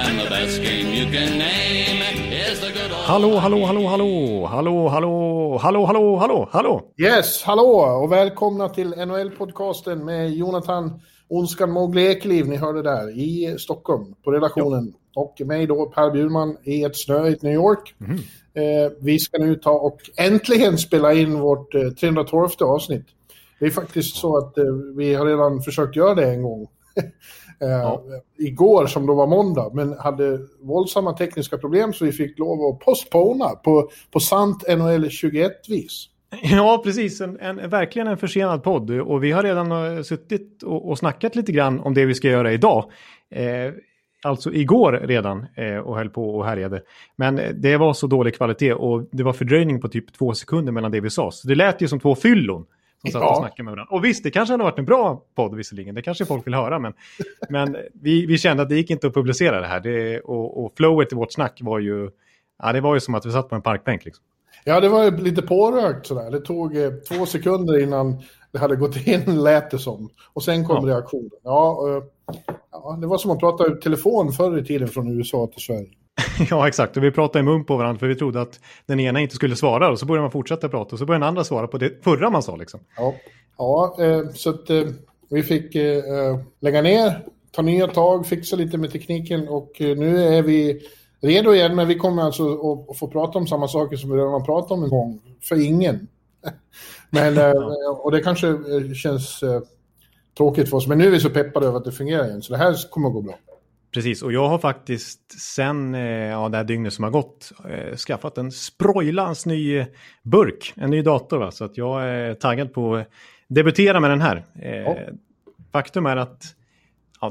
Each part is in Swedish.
And the best game you can name is the good old... Hallå, hallå, hallå, hallå, hallå, hallå, hallå, hallå, hallå, hallå. Yes, hallå och välkomna till NHL-podcasten med Jonathan Onskan Mogli-Ekeliv, ni hörde där, i Stockholm på redaktionen. Ja. Och mig då, Per Bjurman, i ett snöigt New York. Mm. Vi ska nu ta och äntligen spela in vårt 312:e avsnitt. Det är faktiskt så att vi har redan försökt göra det en gång. Igår, som då var måndag, men hade våldsamma tekniska problem så vi fick lov att postpona på sant NHL 21-vis. Ja, precis. Verkligen en försenad podd. Och vi har redan suttit och snackat lite grann om det vi ska göra idag. Alltså igår redan och höll på och härjade. Men det var så dålig kvalitet och det var fördröjning på typ 2 sekunder mellan det vi sa. Så det lät ju som 2 fyllon som satt och snackade med varandra. Och visst, det kanske hade varit en bra podd visserligen. Det kanske folk vill höra. Men vi kände att det gick inte att publicera det här. Och flowet i vårt snack var ju... Ja, det var ju som att vi satt på en parkbänk liksom. Ja, det var lite pårökt sådär. Det tog 2 sekunder innan det hade gått in, lät det som. Och sen kom reaktionen. Ja, det var som att prata ut telefon förr i tiden från USA till Sverige. Ja, exakt. Och vi pratade i mun på varandra för vi trodde att den ena inte skulle svara. Och så började man fortsätta prata och så började den andra svara på det förra man sa liksom. Ja, så att vi fick lägga ner, ta nya tag, fixa lite med tekniken och nu är vi... redo igen, men vi kommer alltså att få prata om samma saker som vi redan pratat om en gång. För ingen. Men, och det kanske känns tråkigt för oss. Men nu är vi så peppade över att det fungerar igen. Så det här kommer att gå bra. Precis, och jag har faktiskt sen det här dygnet som har gått skaffat en sprojlans ny burk. En ny dator, va? Så att jag är taggad på att debutera med den här. Faktum är att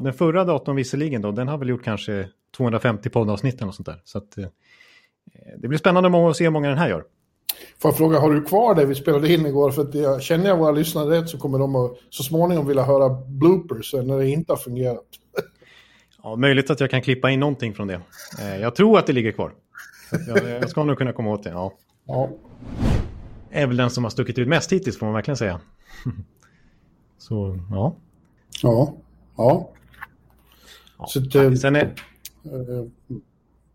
den förra datorn visserligen då, den har väl gjort kanske 250 poddavsnitt och sånt där. Så att, det blir spännande att se hur många den här gör. Får jag fråga, har du kvar det vi spelade in igår? För att känner jag våra lyssnare rätt så kommer de att så småningom vilja höra bloopers när det inte har fungerat. Ja, möjligt att jag kan klippa in någonting från det. Jag tror att det ligger kvar. Jag ska nog kunna komma åt det, ja. Det är väl den som har stuckit ut mest hittills får man verkligen säga. Så, ja. Ja. Så att, sen är...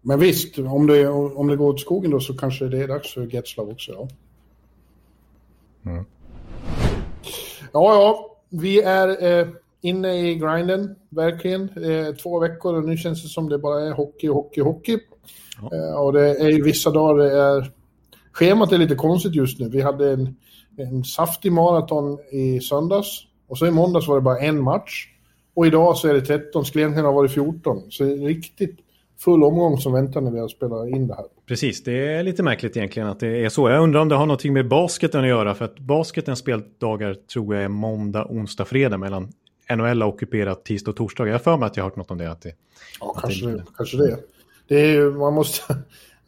Men visst, om det går åt skogen då så kanske det är dags för Getslav också, vi är inne i grinden, verkligen. 2 veckor och nu känns det som det bara är hockey. Och det är ju vissa dagar schemat är lite konstigt just nu. Vi hade en saftig maraton i söndags och så i måndags var det bara en match. Och idag så är det 13, sklenterna har varit 14. Så det är riktigt full omgång som väntar när vi har spelat in det här. Precis, det är lite märkligt egentligen att det är så. Jag undrar om det har någonting med basketen att göra. För att basketens speldagar tror jag är måndag, onsdag, fredag mellan NHL ockuperat tisdag och torsdag. Jag har för mig att jag har hört något om det. Kanske det. Det är ju,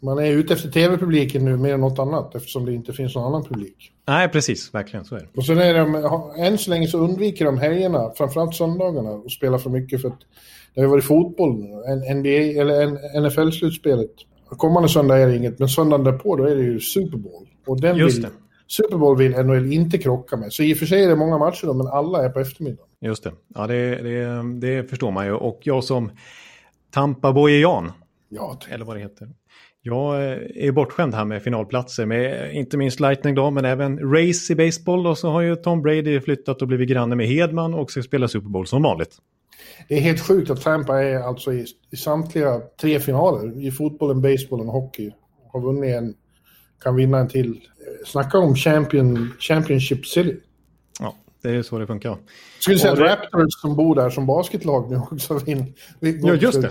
man är ute efter tv-publiken nu mer än något annat eftersom det inte finns någon annan publik. Nej, precis. Verkligen så är det. Och sen är än så länge så undviker de helgerna, framförallt söndagarna, och spelar för mycket för att det har varit fotboll nu. NBA eller NFL-slutspelet. Kommande söndag är det inget, men söndagen därpå då är det ju Super Bowl. Och Super Bowl vill NHL inte krocka med. Så i och för sig är det många matcher då, men alla är på eftermiddagen. Just det. Ja, det förstår man ju. Och jag som Tampa-bojean, eller vad det heter. Jag är bortskämd här med finalplatser med inte minst Lightning då, men även race i baseball, och så har ju Tom Brady flyttat och blivit granne med Hedman och ska spela Super Bowl som vanligt. Det är helt sjukt att Tampa är alltså i samtliga 3 finaler i fotbollen, basebollen och hockey har vunnit en, kan vinna en till. Snacka om championship city. Ja, det är så det funkar. Skulle säga att Raptors som bor där som basketlag nu också vinner. Ja, just det.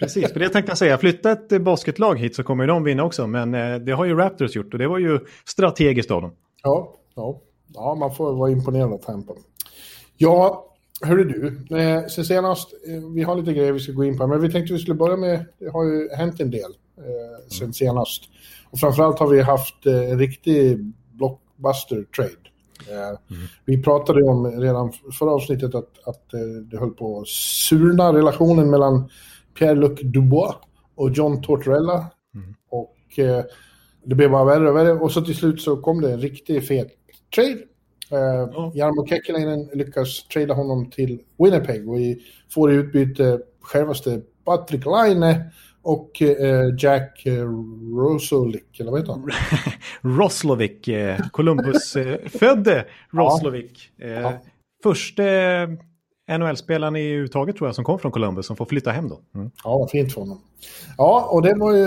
Precis, för det tänkte jag säga. Flytta ett basketlag hit så kommer ju de vinna också. Men det har ju Raptors gjort och det var ju strategiskt av dem. Ja, man får vara imponerad av Tampa. Ja, Hörru du, sen senast, vi har lite grejer vi ska gå in på, men vi tänkte vi skulle börja med, det har ju hänt en del sen senast. Och framförallt har vi haft en riktig blockbuster-trade. Vi pratade om redan förra avsnittet att det höll på att surna relationen mellan Pierre-Luc Dubois och John Tortorella. Och det blev bara värre och värre. Och så till slut så kom det en riktigt fet trade. Jarmo Kekäläinen lyckas trada honom till Winnipeg och vi får i utbyte självaste Patrik Laine och Jack Roslovic, eller vad heter han? Roslovic, Columbus födde Roslovic. Första NHL-spelaren i uttaget tror jag som kom från Columbus som får flytta hem då. Ja, fint för honom. Ja, och det var ju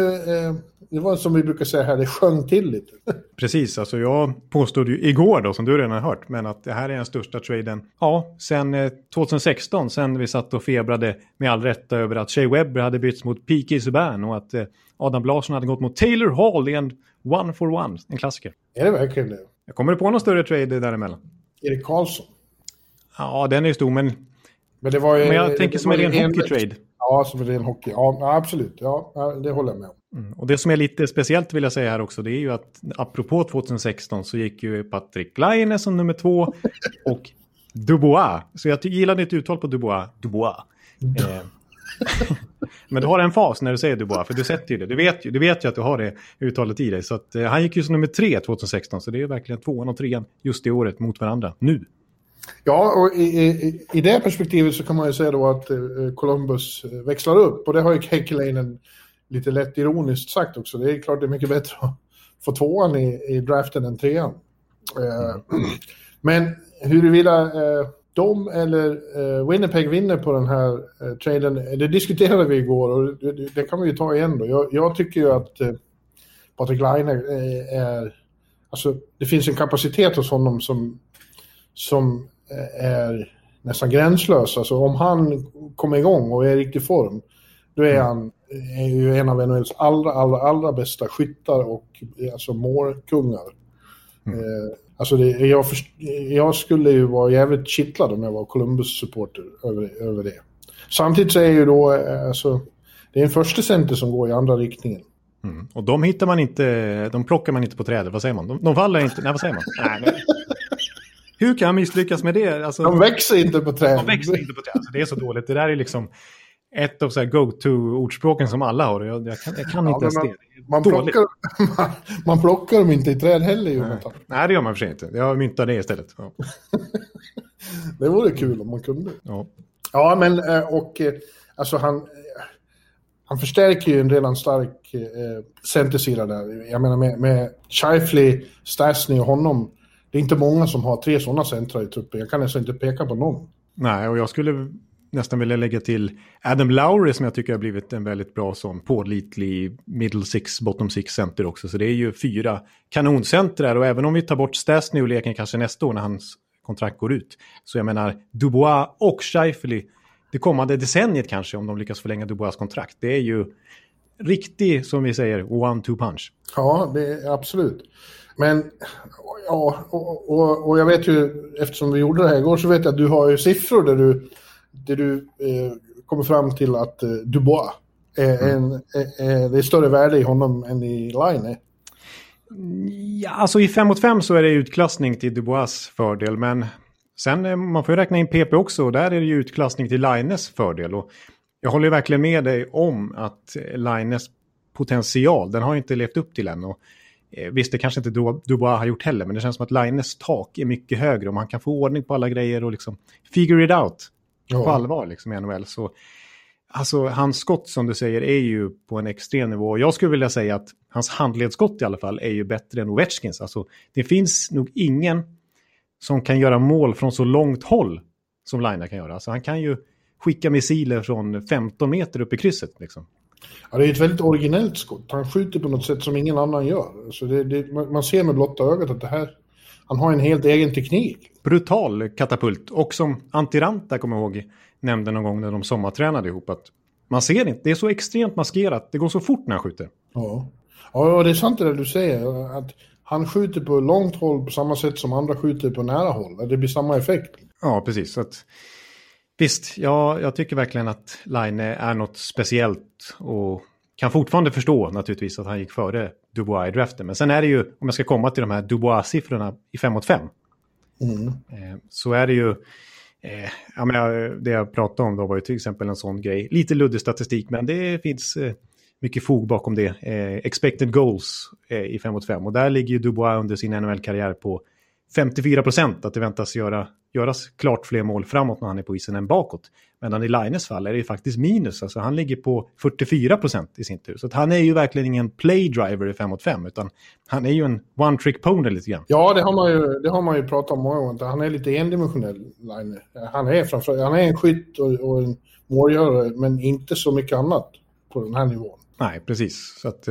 det var som vi brukar säga här, det sjöng till lite. Precis, alltså jag påstod ju igår då som du redan har hört, men att det här är den största traden. Ja, sen 2016, sen vi satt och febrade med all rätt över att Shea Weber hade bytts mot P.K. Subban och att Adam Larsson hade gått mot Taylor Hall i en one-for-one, en klassiker. Är det verkligen det? Jag kommer på någon större trade däremellan. Erik Karlsson. Ja, den är ju stor, men det var ju, men jag tänker som en ren hockeytrade. Ja, som en ren hockey. Ja, absolut. Ja, det håller jag med om. Och det som är lite speciellt vill jag säga här också, det är ju att apropå 2016 så gick ju Patrik Laine som nummer 2 och Dubois. Så jag gillade ditt uttal på Dubois. Dubois. Men du har en fas när du säger Dubois, för du sätter ju det. Du vet ju att du har det uttalet i dig. Så att, han gick ju som nummer 3 2016, så det är ju verkligen 2:an och 3:an just det året mot varandra nu. Ja, och i det perspektivet så kan man ju säga då att Columbus växlar upp. Och det har ju Kekäläinen lite lätt ironiskt sagt också. Det är klart det är mycket bättre att få 2:an i draften än 3:an. Men huruvida de eller Winnipeg vinner på den här traden, det diskuterade vi igår och det kan vi ju ta igen då. Jag tycker ju att Patrik Laine är... Alltså, det finns en kapacitet hos honom som är nästan gränslös. Alltså om han kommer igång och är i riktig form, då är han ju en av NHLs allra bästa skyttar och alltså målkungar. Alltså jag skulle ju vara jävligt kittlad om jag var Columbus-supporter över det. Samtidigt så är ju då alltså, det är en första center som går i andra riktningen. Och de hittar man inte, de plockar man inte på trädet, vad säger man? De faller inte, nej vad säger man? Nej. Hur kan han misslyckas med det? Alltså, de växer inte på träd. Alltså, det är så dåligt. Det där är liksom ett av så här go-to-ordspråken som alla har. Jag kan inte ens det. Man plockar dem inte i träd heller. Nej, det gör man för sig inte. Jag myntar det istället. Ja. Det vore kul om man kunde. Ja men och alltså han förstärker ju en redan stark centersida där. Jag menar med Scheifele, Stastny och honom. Det är inte många som har 3 sådana centra i truppen. Jag kan alltså inte peka på någon. Nej, och jag skulle nästan vilja lägga till Adam Lowry som jag tycker har blivit en väldigt bra sån pålitlig middle six, bottom six center också. Så det är ju 4 kanoncentra. Och även om vi tar bort Stastny och leken kanske nästa år när hans kontrakt går ut. Så jag menar Dubois och Scheifele det kommande decenniet kanske om de lyckas förlänga Dubois kontrakt. Det är ju riktigt som vi säger one-two punch. Ja, det är absolut. Men ja, och jag vet ju, eftersom vi gjorde det här igår så vet jag att du har ju siffror där du kommer fram till att Dubois det är större värde i honom än i Laine. Ja, alltså i 5-mot-5 så är det utklassning till Dubois fördel, men sen man får ju räkna in PP också och där är det ju utklassning till Laines fördel. Och jag håller ju verkligen med dig om att Laines potential, den har ju inte levt upp till än och visst, det kanske inte Dubois har gjort heller, men det känns som att Laines tak är mycket högre om han kan få ordning på alla grejer och liksom figure it out på allvar liksom i NHL. Så, alltså, hans skott som du säger är ju på en extrem nivå. Jag skulle vilja säga att hans handledsskott i alla fall är ju bättre än Ovechkins. Alltså, det finns nog ingen som kan göra mål från så långt håll som Laine kan göra. Alltså, han kan ju skicka missiler från 15 meter upp i krysset liksom. Ja, det är ett väldigt originellt skott. Han skjuter på något sätt som ingen annan gör. Så man ser med blotta ögat att det här, han har en helt egen teknik. Brutal katapult. Och som Antiranta, kommer jag ihåg, nämnde någon gång när de sommartränade ihop att man ser inte. Det är så extremt maskerat. Det går så fort när han skjuter. Ja, det är sant det där du säger. Att han skjuter på långt håll på samma sätt som andra skjuter på nära håll. Det blir samma effekt. Ja, precis. Så att... Visst, jag tycker verkligen att Laine är något speciellt och kan fortfarande förstå naturligtvis att han gick före Dubois i draften. Men sen är det ju, om jag ska komma till de här Dubois-siffrorna i 5-5, så är det ju, jag menar, det jag pratade om då var ju till exempel en sån grej. Lite luddig statistik, men det finns mycket fog bakom det. Expected goals i 5-5, och där ligger ju Dubois under sin NHL-karriär på 54%, att det väntas göras klart fler mål framåt när han är på isen än bakåt. Medan i Laines fall är det ju faktiskt minus. Alltså han ligger på 44% i sin tur. Så att han är ju verkligen ingen playdriver i 5-5, utan han är ju en one-trick pony lite grann. Ja, det har man ju pratat om många gånger. Han är lite endimensionell, Laine. Han är en skytt och en målgörare, men inte så mycket annat på den här nivån. Nej, precis. Så att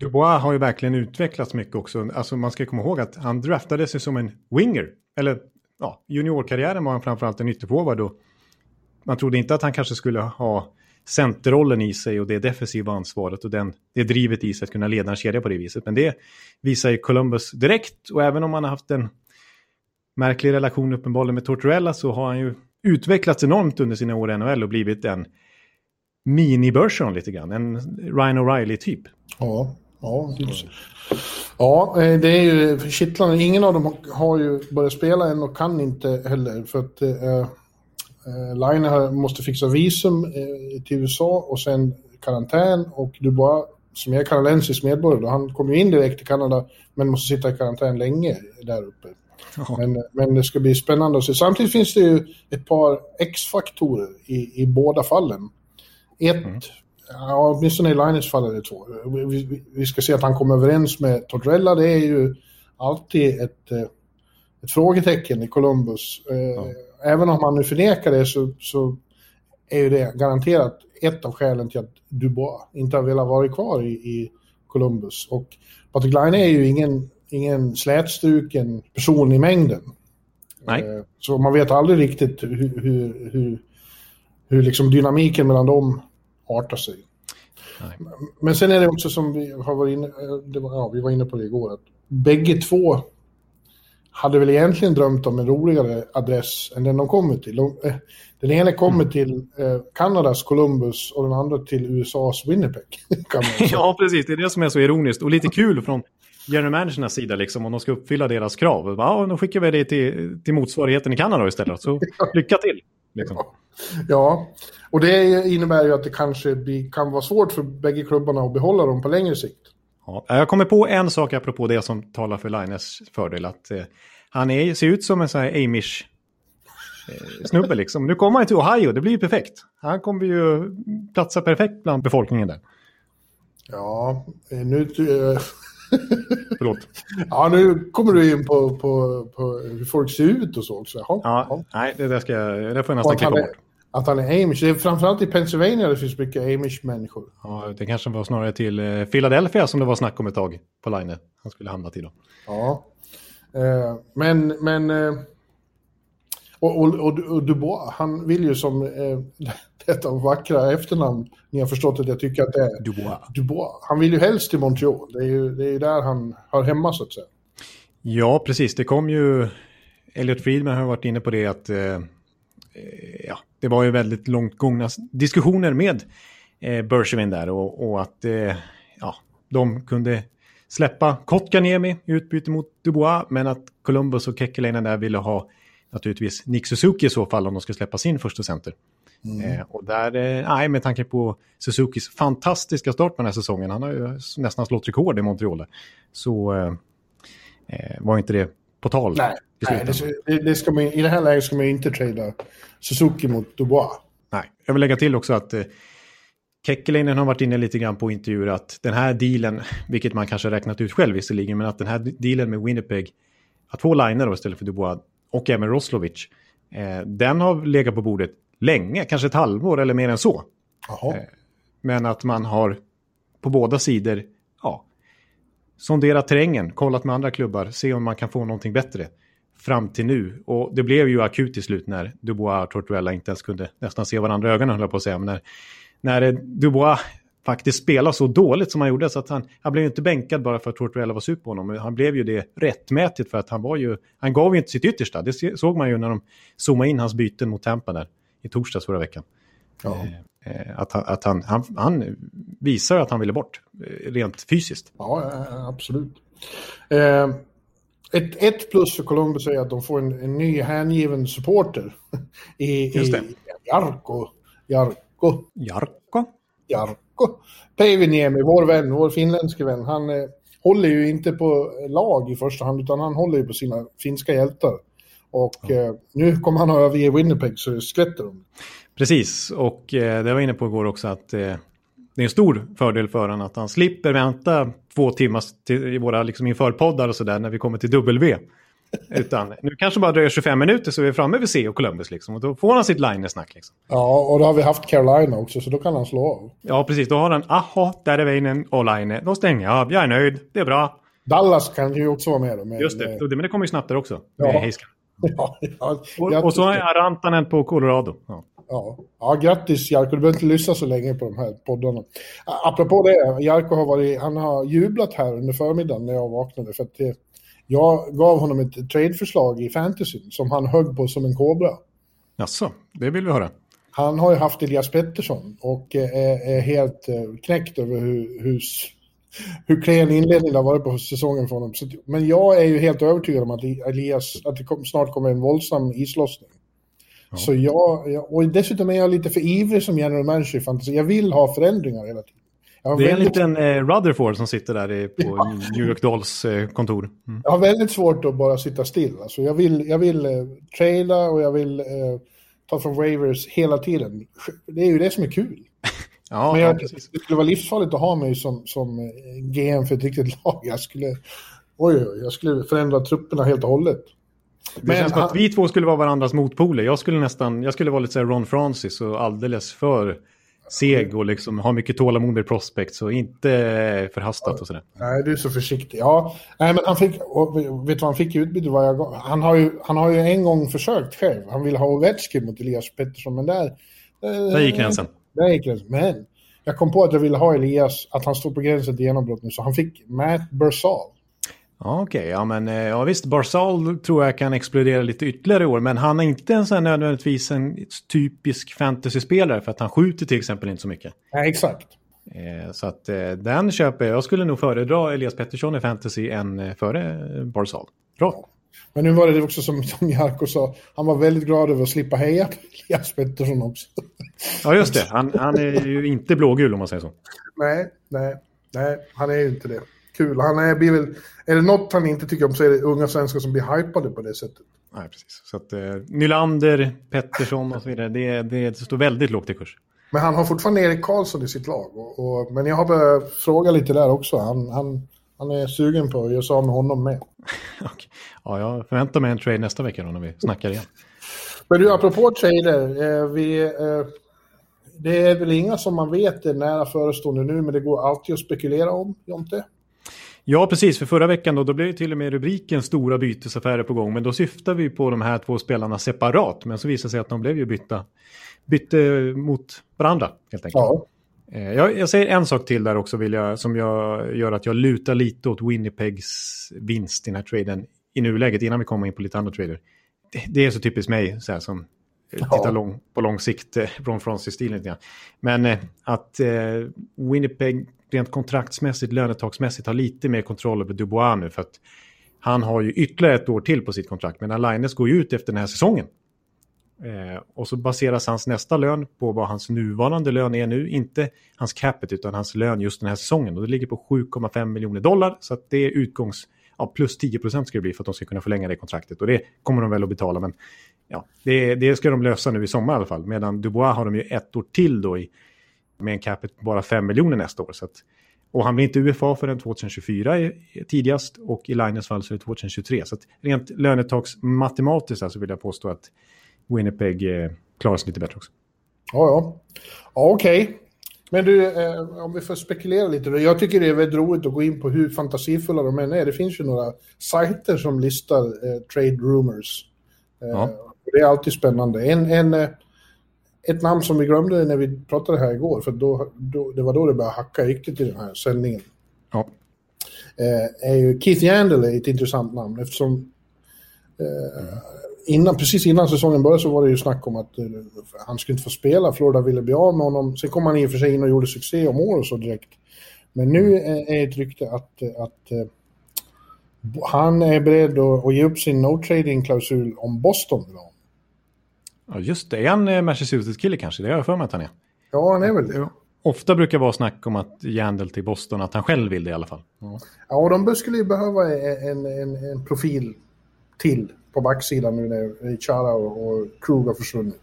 Dubois har ju verkligen utvecklats mycket också. Alltså man ska komma ihåg att han draftade sig som en winger. Eller ja, juniorkarriären var han framförallt en ytterforward, och man trodde inte att han kanske skulle ha centerrollen i sig och det defensiva ansvaret och det drivet i sig att kunna leda en kedja på det viset. Men det visar ju Columbus direkt, och även om han har haft en märklig relation uppenbarligen med Tortorella, så har han ju utvecklats enormt under sina år i NHL och blivit en mini-Bergeron lite grann, en Ryan O'Reilly-typ. Ja, det är ju kittlande. Ingen av dem har ju börjat spela än och kan inte heller, för att Laine måste fixa visum till USA och sen karantän, och Dubois som är kanadensisk medborgare, han kommer ju in direkt till Kanada men måste sitta i karantän länge där uppe. Men det ska bli spännande att se. Samtidigt finns det ju ett par X-faktorer i båda fallen. Ja, åtminstone i Laines fall är det 2. Vi ska se att han kommer överens med Tortorella. Det är ju alltid ett frågetecken i Columbus. Ja. Även om han nu förnekar det, så är ju det garanterat ett av skälen till att Dubois inte har velat vara kvar i Columbus. Och Patrik Laine är ju ingen slätstruken person i mängden. Nej. Så man vet aldrig riktigt hur liksom dynamiken mellan dem artar sig. Nej. Men sen är det också som vi har varit inne, vi var inne på det igår, att bägge två hade väl egentligen drömt om en roligare adress än den de kommer till. Den ena kommer till Kanadas Columbus och den andra till USAs Winnipeg. Ja, precis. Det är det som är så ironiskt och lite kul från general managernas sida, liksom, om de ska uppfylla deras krav. Ja, då skickar vi det till motsvarigheten i Kanada istället. Så lycka till. Liksom. Ja, och det innebär ju att det kanske kan vara svårt för bägge klubbarna att behålla dem på längre sikt. Ja, jag kommer på en sak apropå det som talar för Laines fördel, att han ser ut som en sån här Amish snubbe liksom. Nu kommer han till Ohio, det blir ju perfekt. Han kommer ju platsa perfekt bland befolkningen där. Ja, nu förlåt. Ja, nu kommer du in på hur folk ser ut och så också. Ja. Nej, det får jag nästan klippa bort. Att han är Amish. Det är framförallt i Pennsylvania det finns mycket Amish-människor. Ja, det kanske var snarare till Philadelphia som det var snack om ett tag på Laine. Han skulle hamna till då. Ja, och Dubois, han vill ju som detta vackra efternamn, ni har förstått att jag tycker att det är Dubois. Han vill ju helst till Montreal, det är ju där han har hemma så att säga. Ja, precis, det kom ju Elliot Friedman har varit inne på det att ja, det var ju väldigt långt gångna diskussioner med Bergevin där och att ja, de kunde släppa Kotkaniemi i utbyte mot Dubois, men att Columbus och Kekäläinen där ville ha naturligtvis Nick Suzuki i så fall om de ska släppa sin första center. Och där, med tanke på Suzukis fantastiska start på den här säsongen, han har ju nästan slått rekord i Montreal, så var inte det på tal. Nej, det ska man, i det här läget ska man inte trada Suzuki mot Dubois. Nej, jag vill lägga till också att Kekäläinen har varit inne lite grann på intervjuer att den här dealen, vilket man kanske räknat ut själv visserligen, men att den här dealen med Winnipeg att få Laine då istället för Dubois och även Roslovic, den har legat på bordet länge, kanske ett halvår eller mer än så. Men att man har på båda sidor sonderat terrängen, kollat med andra klubbar, se om man kan få någonting bättre fram till nu. Och det blev ju akut i slut när Dubois och Tortorella inte ens kunde nästan se varandra i ögonen, höll jag på att säga. Men när Dubois faktiskt spelade så dåligt som han gjorde, så att han blev ju inte bänkad bara för att Tortorella var sur på honom. Han blev ju det rättmätigt för att han gav ju inte sitt yttersta. Det såg man ju när de zoomade in hans byten mot Tampa där i torsdags förra veckan. Ja. Att han visar att han ville bort rent fysiskt. Ja, absolut. Ett plus för Columbus är att de får en ny hängiven supporter i Jarko. Päiviniemi, vår finländske vän. Han håller ju inte på lag i första hand, utan han håller ju på sina finska hjältar. Och nu kommer han överge Winnipeg, så skvätter de. Precis, och det var inne på igår också att det är en stor fördel för honom att han slipper vänta 2 timmar i våra liksom införpoddar och sådär när vi kommer till W. Utan nu kanske bara dröjer 25 minuter så vi är framme vid C och Columbus liksom, och då får han sitt Line-snack liksom. Ja, och då har vi haft Carolina också, så då kan han slå av. Ja, precis. Då har han, där är vägen och Line. Då stänger jag är nöjd, det är bra. Dallas kan ju också vara med då. Just det, men det kommer ju snabbt där också. Ja. Och så är Rantanen på Colorado. Ja, grattis Jarko, du behöver inte lyssna så länge på de här poddarna. Apropå det, Jarko har jublat här under förmiddagen när jag vaknade, för att jag gav honom ett trade-förslag i fantasy som han högg på som en kobra. Jaså, det vill vi höra. Han har ju haft Elias Pettersson och är helt knäckt över hur klen inledningen har varit på säsongen för honom. Men jag är ju helt övertygad om att det snart kommer en våldsam islossning. Ja. Så och dessutom är jag lite för ivrig som general manager i fantasy. Jag vill ha förändringar hela tiden. Det är en liten Rutherford som sitter där på New York Dolls kontor. Mm. Jag har väldigt svårt att bara sitta still. Alltså jag vill traila och jag vill ta från waivers hela tiden. Det är ju det som är kul. Ja, men det skulle vara livsfarligt att ha mig som GM för ett riktigt lag. Jag skulle förändra trupperna helt och hållet. Det känns som att vi två skulle vara varandras motpoler. Jag skulle vara lite så här Ron Francis och alldeles för seg och liksom ha mycket tålamod med prospects och inte förhastat och sådär. Nej, du är så försiktig. Ja, nej, men han fick utbyte vad jag gav. Han har ju en gång försökt själv. Han ville ha Ovechkin mot Elias Pettersson, men där gick gränsen. Men jag kom på att jag ville ha Elias, att han stod på gränsen till genombrott nu, så han fick Matt Barzal. Okej, ja men ja, visst, Barzal tror jag kan explodera lite ytterligare i år, men han är inte en sån nödvändigtvis en typisk fantasyspelare för att han skjuter till exempel inte så mycket. Ja, exakt. Så att den köper jag. Skulle nog föredra Elias Pettersson i fantasy än före Barzal. Bra. Men nu var det också som Jarko sa, han var väldigt glad över att slippa heja på Elias Pettersson också. Ja just det, han är ju inte blågul om man säger så. Nej, han är ju inte det. Kul. Är det något han inte tycker om så är det unga svenskar som blir hypade på det sättet. Nej, precis. Så att Nylander, Pettersson och så vidare, det står väldigt lågt i kurs. Men han har fortfarande Erik Karlsson i sitt lag. Men jag har börjat fråga lite där också. Han är sugen på att göra så med honom med. Okay. Ja, jag förväntar mig en trade nästa vecka då när vi snackar igen. Men du, apropå trader, det är väl inga som man vet är nära förestående nu, men det går alltid att spekulera om, Jonte. Ja, precis. För förra veckan då blev det till och med rubriken stora bytesaffärer på gång. Men då syftar vi på de här två spelarna separat. Men så visar sig att de blev ju bytte mot varandra helt enkelt. Ja. Jag säger en sak till där också som gör att jag lutar lite åt Winnipegs vinst i den här traden i nuläget innan vi kommer in på lite andra trader. Det är så typiskt mig så här, som tittar på lång sikt från Francis-stilen lite grann. Men att Winnipeg rent kontraktsmässigt, lönetagsmässigt har lite mer kontroll över Dubois nu, för att han har ju ytterligare ett år till på sitt kontrakt, men Laine går ju ut efter den här säsongen. Och så baseras hans nästa lön på vad hans nuvarande lön är nu, inte hans capita utan hans lön just den här säsongen, och det ligger på $7,5 miljoner, så att det är plus 10% ska det bli för att de ska kunna förlänga det kontraktet, och det kommer de väl att betala, men ja, det ska de lösa nu i sommar i alla fall, medan Dubois har de ju ett år till då med en capita bara 5 miljoner nästa år, så att, och han blir inte UFA förrän 2024 tidigast, och i Laines fall så är det 2023, så att rent lönetagsmatematiskt så alltså vill jag påstå att Winnipeg klarar sig lite bättre också. Ja, okej. Men du, om vi får spekulera lite då. Jag tycker det är väldigt roligt att gå in på hur fantasifulla de än är. Det finns ju några sajter som listar trade rumors. Det är alltid spännande. Ett namn som vi glömde när vi pratade här igår, för det var då det började hacka riktigt i den här sändningen. Ja. Är ju Keith Yandel ett intressant namn eftersom precis innan säsongen började så var det ju snack om att han skulle inte få spela. Florida ville bli av med honom. Sen kom han i och för sig in och gjorde succé om år och så direkt. Men nu är ett rykte att han är beredd att ge upp sin no-trading-klausul om Boston. Ja, just det. Är han Manchester United-kille kanske? Det har jag för mig att han är. Ja, han är väl det. Ofta brukar vara snack om att Jandel till Boston, att han själv vill det i alla fall. Ja, och de skulle ju behöva en profil till på backsidan nu när Chara och Krug har försvunnit.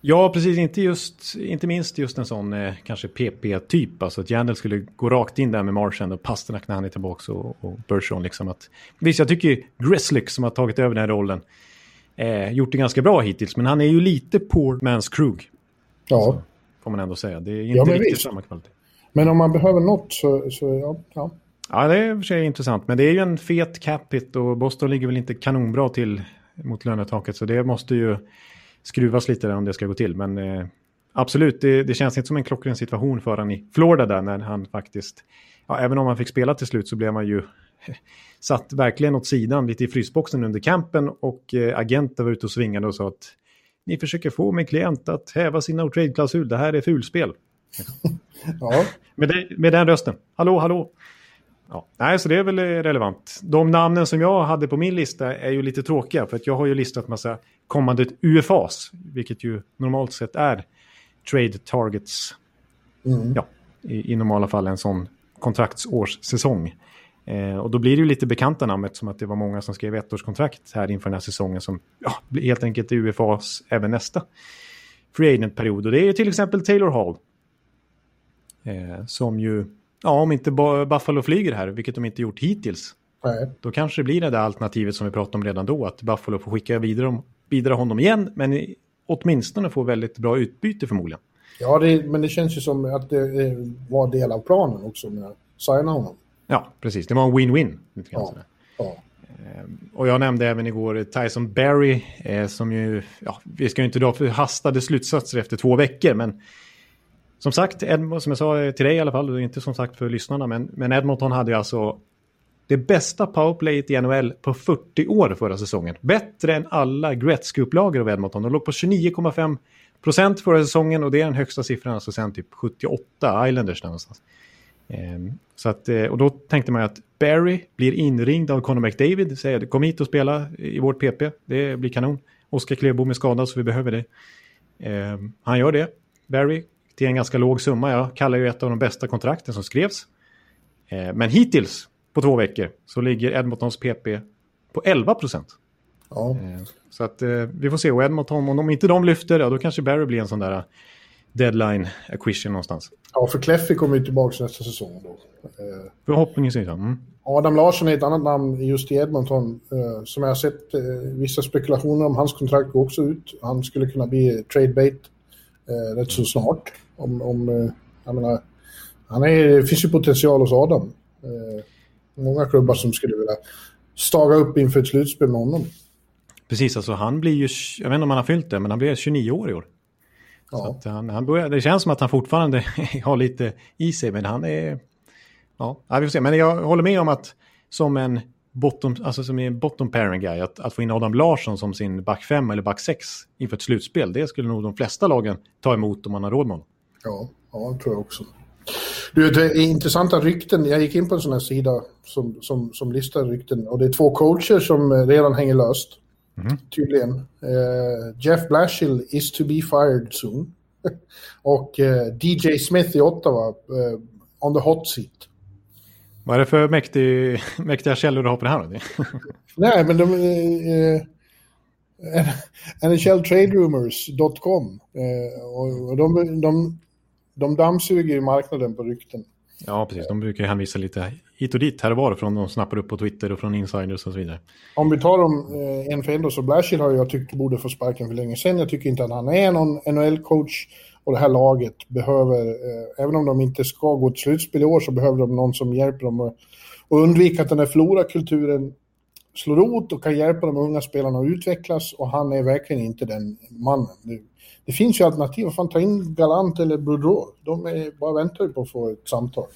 Ja, precis. Inte minst just en sån kanske PP-typ. Alltså att Jandel skulle gå rakt in där med Marchand och Pasternak när han är tillbaka och Bergeron. Liksom att, visst, jag tycker Gresslich som har tagit över den här rollen gjort det ganska bra hittills. Men han är ju lite Portmans Krug. Ja, så får man ändå säga. Det är inte riktigt samma kvalitet. Men om man behöver något så ja. Ja, det är för sig intressant. Men det är ju en fet capita och Boston ligger väl inte kanonbra till mot lönetaket. Så det måste ju skruvas lite där om det ska gå till. Men absolut, det känns inte som en klockren situation för han i Florida där när han faktiskt... Ja, även om han fick spela till slut så blev man ju satt verkligen åt sidan lite i frysboxen under kampen. Och agenter var ute och svingade och sa att ni försöker få min klient att häva sin no-trade-klausul. Det här är fulspel. Ja. Med den rösten. Hallå. Ja, nej, så det är väl relevant. De namnen som jag hade på min lista är ju lite tråkiga för att jag har ju listat massa kommande UFAs, vilket ju normalt sett är trade targets. Mm. Ja, i normala fall en sån kontraktsårssäsong. Och då blir det ju lite bekanta namn som att det var många som skrev ettårskontrakt här inför den här säsongen som blir helt enkelt UFAs även nästa free agent-period. Och det är ju till exempel Taylor Hall som ju... Ja, om inte Buffalo flyger här, vilket de inte gjort hittills. Nej. Då kanske det blir det där alternativet som vi pratade om redan då. Att Buffalo får skicka vidare honom igen. Men åtminstone får väldigt bra utbyte förmodligen. Ja, men det känns ju som att det var del av planen också när jag signade honom. Ja, precis. Det var en win-win. Ja. Och jag nämnde även igår Tyson Barrie. Som ju, vi ska ju inte dra för hastade slutsatser efter 2 veckor. Men... Som sagt, som jag sa till dig i alla fall, inte som sagt för lyssnarna, men Edmonton hade ju alltså det bästa powerplayet i NHL på 40 år förra säsongen. Bättre än alla Gretzky-upplagor av Edmonton. De låg på 29,5% förra säsongen och det är den högsta siffran alltså sen typ 78 Islanders någonstans. Så att, och då tänkte man ju att Barrie blir inringd av Connor McDavid, säger kom hit och spela i vårt PP, det blir kanon. Oskar Klevbom är skadad så vi behöver det. Han gör det, Barrie. Det är en ganska låg summa. Jag kallar ju ett av de bästa kontrakten som skrevs. Men hittills på 2 veckor så ligger Edmontons PP på 11%. Ja. Så att vi får se. Och Edmonton, om inte de lyfter, då kanske Barrie blir en sån där deadline acquisition någonstans. Ja, för Kleffi kommer ju tillbaka nästa säsong då. Förhoppningsvis. Mm. Adam Larsson är ett annat namn just i Edmonton. Som jag har sett vissa spekulationer om hans kontrakt går också ut. Han skulle kunna bli trade bait rätt så snart. Om jag menar, det finns ju potential hos Adam. Många klubbar som skulle vilja staga upp inför ett slutspel med honom. Precis, alltså han blir ju, jag vet inte om han har fyllt det, men han blir 29 år i år. Ja. Så att han börjar, det känns som att han fortfarande har lite i sig, men han är... Ja, vi får se. Men jag håller med om att som en bottom pairing guy, att få in Adam Larsson som sin back 5 eller back 6 inför ett slutspel, det skulle nog de flesta lagen ta emot om man har råd med honom. Ja, tror jag också. Det är intressanta rykten. Jag gick in på en sån här sida som listar rykten och det är 2 coacher som redan hänger löst. Mm. Tydligen. Jeff Blashill is to be fired soon. Och DJ Smith i Ottawa on the hot seat. Vad är det för mäktiga källor du har på det här? Nej, men NHLTradeRumors.com och de dammsuger ju marknaden på rykten. Ja, precis. De brukar hänvisa lite hit och dit här och var från de snappar upp på Twitter och från insiders och så vidare. Om vi tar om en för ändå så Blashill har jag tyckt borde få sparken för länge sedan. Jag tycker inte att han är någon NHL-coach. Och det här laget behöver, även om de inte ska gå till slutspel i år, så behöver de någon som hjälper dem att undvika att den här florakulturen slår rot och kan hjälpa de unga spelarna att utvecklas. Och han är verkligen inte den mannen. Det finns ju alternativ. Fan, ta in Gallant eller Brodeur. De bara väntar på att få ett samtal.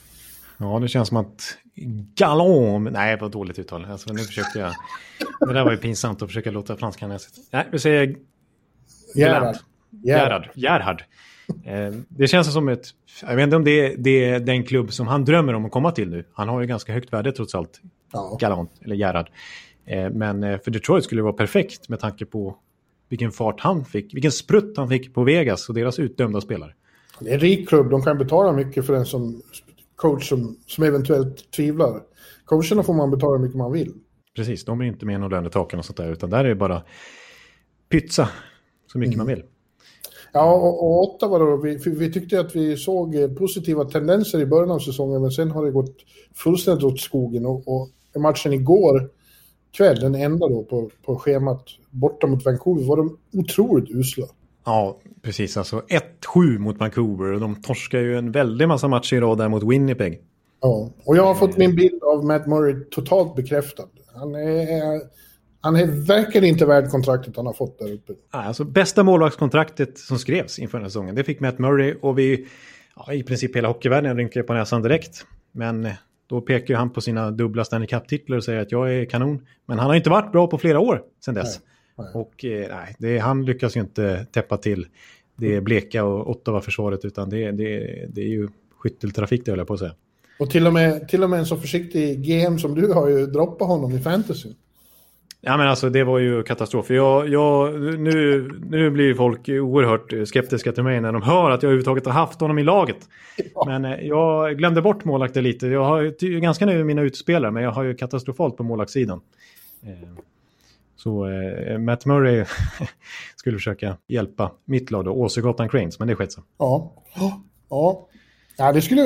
Ja, det känns som att Gallon... Nej, vad dåligt uttal. Alltså, nu försökte jag... Det där var ju pinsamt att försöka låta franskan läsa. Nej, vi säger... Gerhard. Det känns som ett... Jag vet inte om det är den klubb som han drömmer om att komma till nu. Han har ju ganska högt värde trots allt. Ja. Gallon, eller Gerhard. Men för Detroit skulle det vara perfekt med tanke på vilken fart han fick. Vilken sprutt han fick på Vegas och deras utdömda spelare. Det är en rik klubb. De kan betala mycket för den som... coach som eventuellt tvivlar. Coacherna får man betala hur mycket man vill. Precis, de är inte med någon lönetaken och sånt där, utan där är det bara pytsa så mycket man vill. Ja, och Ottawa då, vi tyckte att vi såg positiva tendenser i början av säsongen, men sen har det gått fullständigt åt skogen och matchen igår kväll, den enda då på schemat borta mot Vancouver, var de otroligt usla. Ja, precis. Alltså 1-7 mot Vancouver. Och de torskar ju en väldig massa matcher i rad där mot Winnipeg. Ja, och jag har fått min bild av Matt Murray totalt bekräftad. Han verkar inte värd kontraktet han har fått där uppe. Ja, alltså bästa målvaktskontraktet som skrevs inför den här säsongen. Det fick Matt Murray och i princip hela hockeyvärlden rynkade på näsan direkt. Men då pekar han på sina dubbla Stanley Cup-titlar och säger att jag är kanon. Men han har inte varit bra på flera år sedan dess. Nej. Och han lyckas ju inte täppa till det bleka och Ottawa-försvaret, utan det är ju skytteltrafik det, höll jag på att säga. Och till och med en så försiktig GM som du har ju droppat honom i fantasy. Ja, men alltså det var ju katastrof. Nu blir folk oerhört skeptiska till mig när de hör att jag överhuvudtaget har haft honom i laget. Ja. Men jag glömde bort målvakter lite. Jag har ju ganska nu mina utspelare, men jag har ju katastrofalt på målvaktssidan. Så Matt Murray skulle försöka hjälpa mitt lag då, Åsegatan Cranes, men det skett så. Ja, det skulle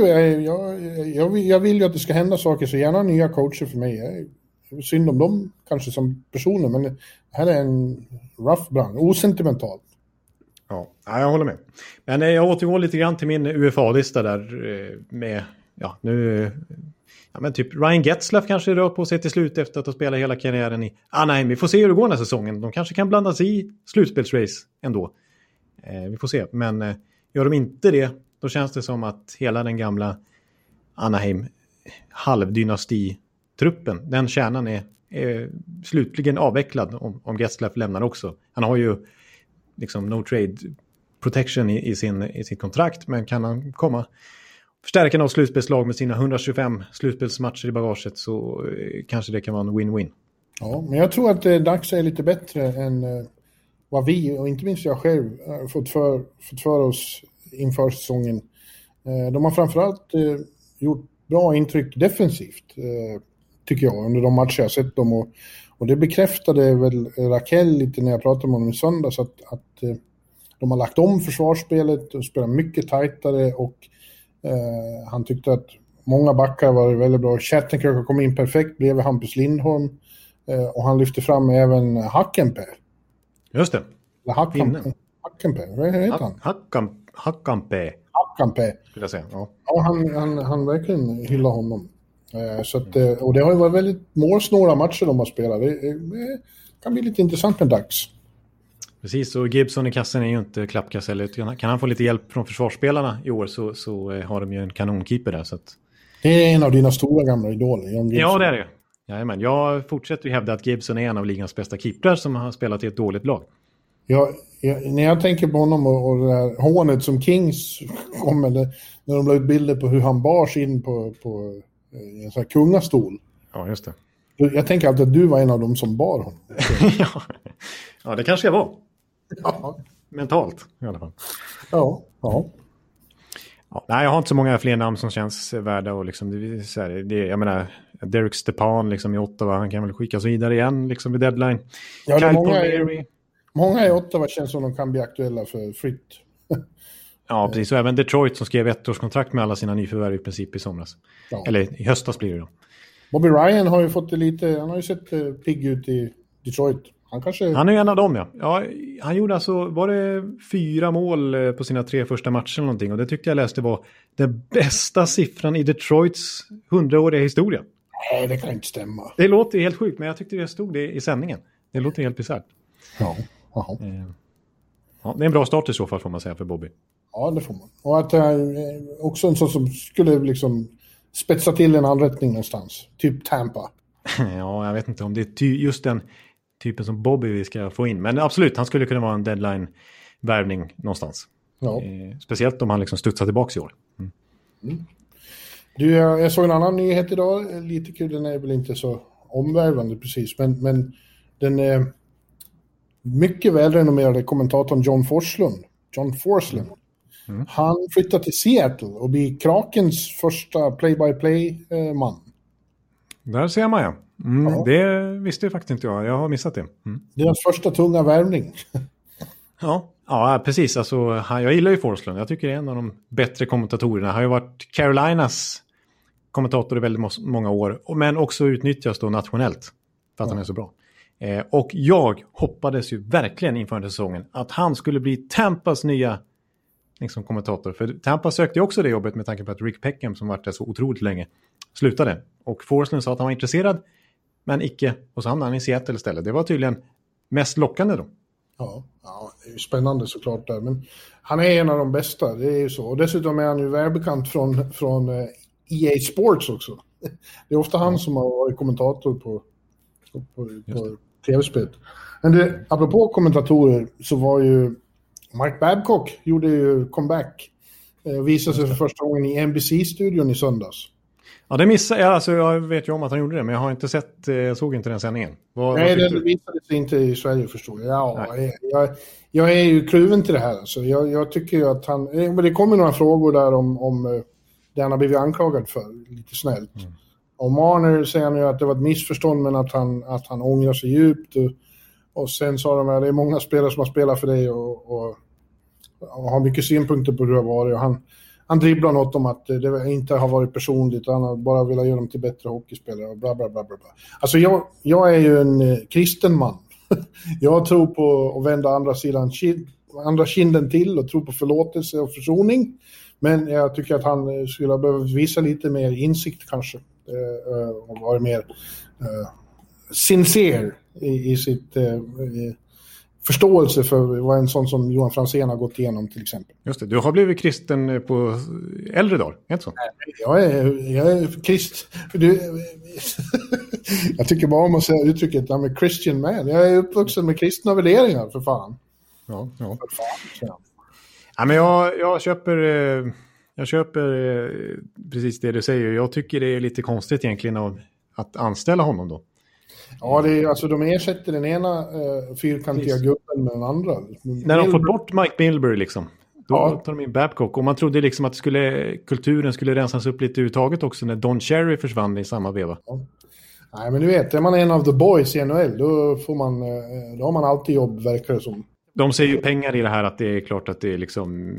jag vill ju att det ska hända saker, så gärna nya coacher för mig. Synd om dem kanske som personer, men det här är en rough brand, osentimentalt. Ja, jag håller med. Men jag återgår lite grann till min UFA-lista där med, men typ Ryan Getzlaf kanske rör på sig till slut efter att ha spelat hela karriären i Anaheim. Vi får se hur det går den här säsongen. De kanske kan blandas i slutspelsrace ändå. Vi får se. Men gör de inte det, då känns det som att hela den gamla Anaheim halvdynastistruppen, den kärnan är slutligen avvecklad om Getzlaf lämnar också. Han har ju liksom no trade protection i sitt kontrakt, men kan han komma... Förstärken av slutspelslag med sina 125 slutspelsmatcher i bagaget, så kanske det kan vara en win-win. Ja, men jag tror att dags är lite bättre än vad vi, och inte minst jag själv, fått för oss inför säsongen. De har framförallt gjort bra intryck defensivt, tycker jag, under de matcher jag sett dem. Och det bekräftade väl Raquel lite när jag pratade med honom i söndags, att de har lagt om försvarsspelet och spelar mycket tajtare, och han tyckte att många backar var väldigt bra. Chattenkirk kom in perfekt, blev Hampus Lindholm, och han lyfte fram även Hackenpää. Just det. Hackenpää. Skulle jag säga. Ja, han verkligen hyllar honom. Så att, och det har ju varit väldigt målsnåla matcher de har spelat. Det kan bli lite intressant med dags. Precis, och Gibson i kassen är ju inte klappkass heller. Kan han få lite hjälp från försvarsspelarna i år, så har de ju en kanonkeeper där. Så att... Det är en av dina stora gamla idoler, John Gibson. Ja, det är det. Jajamän. Jag fortsätter ju hävda att Gibson är en av ligans bästa keeprar som har spelat i ett dåligt lag. När jag tänker på honom och det där hånet som Kings kom med, när de la ut bilder på hur han bars in på en sån här kungastol. Ja, just det. Jag tänker alltid att du var en av dem som bar honom. Ja, det kanske jag var. Ja. Mentalt i alla fall. Ja. Nej, jag har inte så många fler namn som känns värda, och liksom jag menar Derek Stepan liksom i Ottawa, han kan väl skickas vidare igen liksom vid deadline. Ja, Kyle många i Ottawa känns som de kan bli aktuella för fritt. Ja, precis, och även Detroit som skrev ettårskontrakt med alla sina nyförvärv i princip i somras. Ja. Eller i höstas blir det då. Bobby Ryan har ju fått det lite, han har ju sett pigg ut i Detroit. Han är ju en av dem, ja. Han gjorde alltså, var det 4 mål på sina 3 första matcher eller någonting. Och det tyckte jag läste var den bästa siffran i Detroits 100-åriga historia. Nej, det kan inte stämma. Det låter helt sjukt, men jag tyckte det stod det i sändningen. Det låter helt bisarrt. Ja, det är en bra start i så fall, får man säga, för Bobby. Ja, det får man. Och att också en sån som skulle liksom spetsa till en anrättning någonstans. Typ Tampa. Ja, jag vet inte om det är just den typen som Bobby vi ska få in. Men absolut, han skulle kunna vara en deadline-värvning någonstans. Ja. Speciellt om han liksom studsar tillbaka i år. Mm. Mm. Du, jag såg en annan nyhet idag. Lite kul, den är väl inte så omvärvande precis. Men den mycket välrenommerade kommentatorn John Forslund. Mm. Han flyttar till Seattle och blir Krakens första play-by-play-man. Där ser man, ja. Mm, ja. Det visste faktiskt inte jag. Jag har missat det. Mm. Deras första tunga värvning. Ja, precis. Alltså, jag gillar ju Forslund. Jag tycker det är en av de bättre kommentatorerna. Han har ju varit Carolinas kommentator i väldigt många år. Men också utnyttjas då nationellt för att han är så bra. Och jag hoppades ju verkligen inför den säsongen att han skulle bli Tampas nya liksom kommentator. För Tampa sökte ju också det jobbet med tanke på att Rick Peckham, som varit där så otroligt länge, slutade. Och Forslund sa att han var intresserad, men icke. Och så hamnade han i Seattle istället. Det var tydligen mest lockande då. Ja, det är ju spännande såklart där. Men han är en av de bästa, det är ju så. Och dessutom är han ju välbekant från EA Sports också. Det är ofta han som har varit kommentator på tv-spelet. Men det, apropå kommentatorer, så var ju Mike Babcock gjorde ju comeback. Visade sig för första gången i NBC-studion i söndags. Ja, det missade jag. Alltså, jag vet ju om att han gjorde det, men jag har inte sett, jag såg inte den sändningen. Nej, den visade sig inte i Sverige, förstår jag. Jag är ju kluven till det här. Alltså. Jag tycker ju att han... Men det kommer några frågor där om det han har blivit anklagad för, lite snällt. Mm. Om Marner säger han ju att det var ett missförstånd, men att han ångrar sig djupt. Och sen sa de att det är många spelare som har spelat för dig och har mycket synpunkter på hur det har varit. Och han dribblar något om att det inte har varit personligt, han har bara velat göra dem till bättre hockeyspelare och bla bla bla bla. Alltså jag är ju en kristen man. Jag tror på att vända andra kinden till och tror på förlåtelse och försoning. Men jag tycker att han skulle behöva visa lite mer insikt kanske. Och vara mer sincere i sitt förståelse för vad en sån som Johan Franzén har gått igenom till exempel. Just det, du har blivit kristen på äldre dag, inte så? Jag är krist. Jag tycker bara om att säga uttrycket I'm a Christian man. Jag är uppvuxen med kristna värderingar, för fan. Ja. För fan. Ja, men jag köper precis det du säger. Jag tycker det är lite konstigt egentligen att anställa honom då. Ja, det är, alltså de ersätter den ena fyrkantiga gubben med den andra. När de fått bort Mike Milbury liksom, då tar de in Babcock. Och man trodde liksom att kulturen skulle rensas upp lite överhuvudtaget också när Don Cherry försvann i samma veva. Ja. Nej, men du vet, är man en av the boys i NHL, då har man alltid jobb, verkar det som. De ser ju pengar i det här, att det är klart att det är liksom...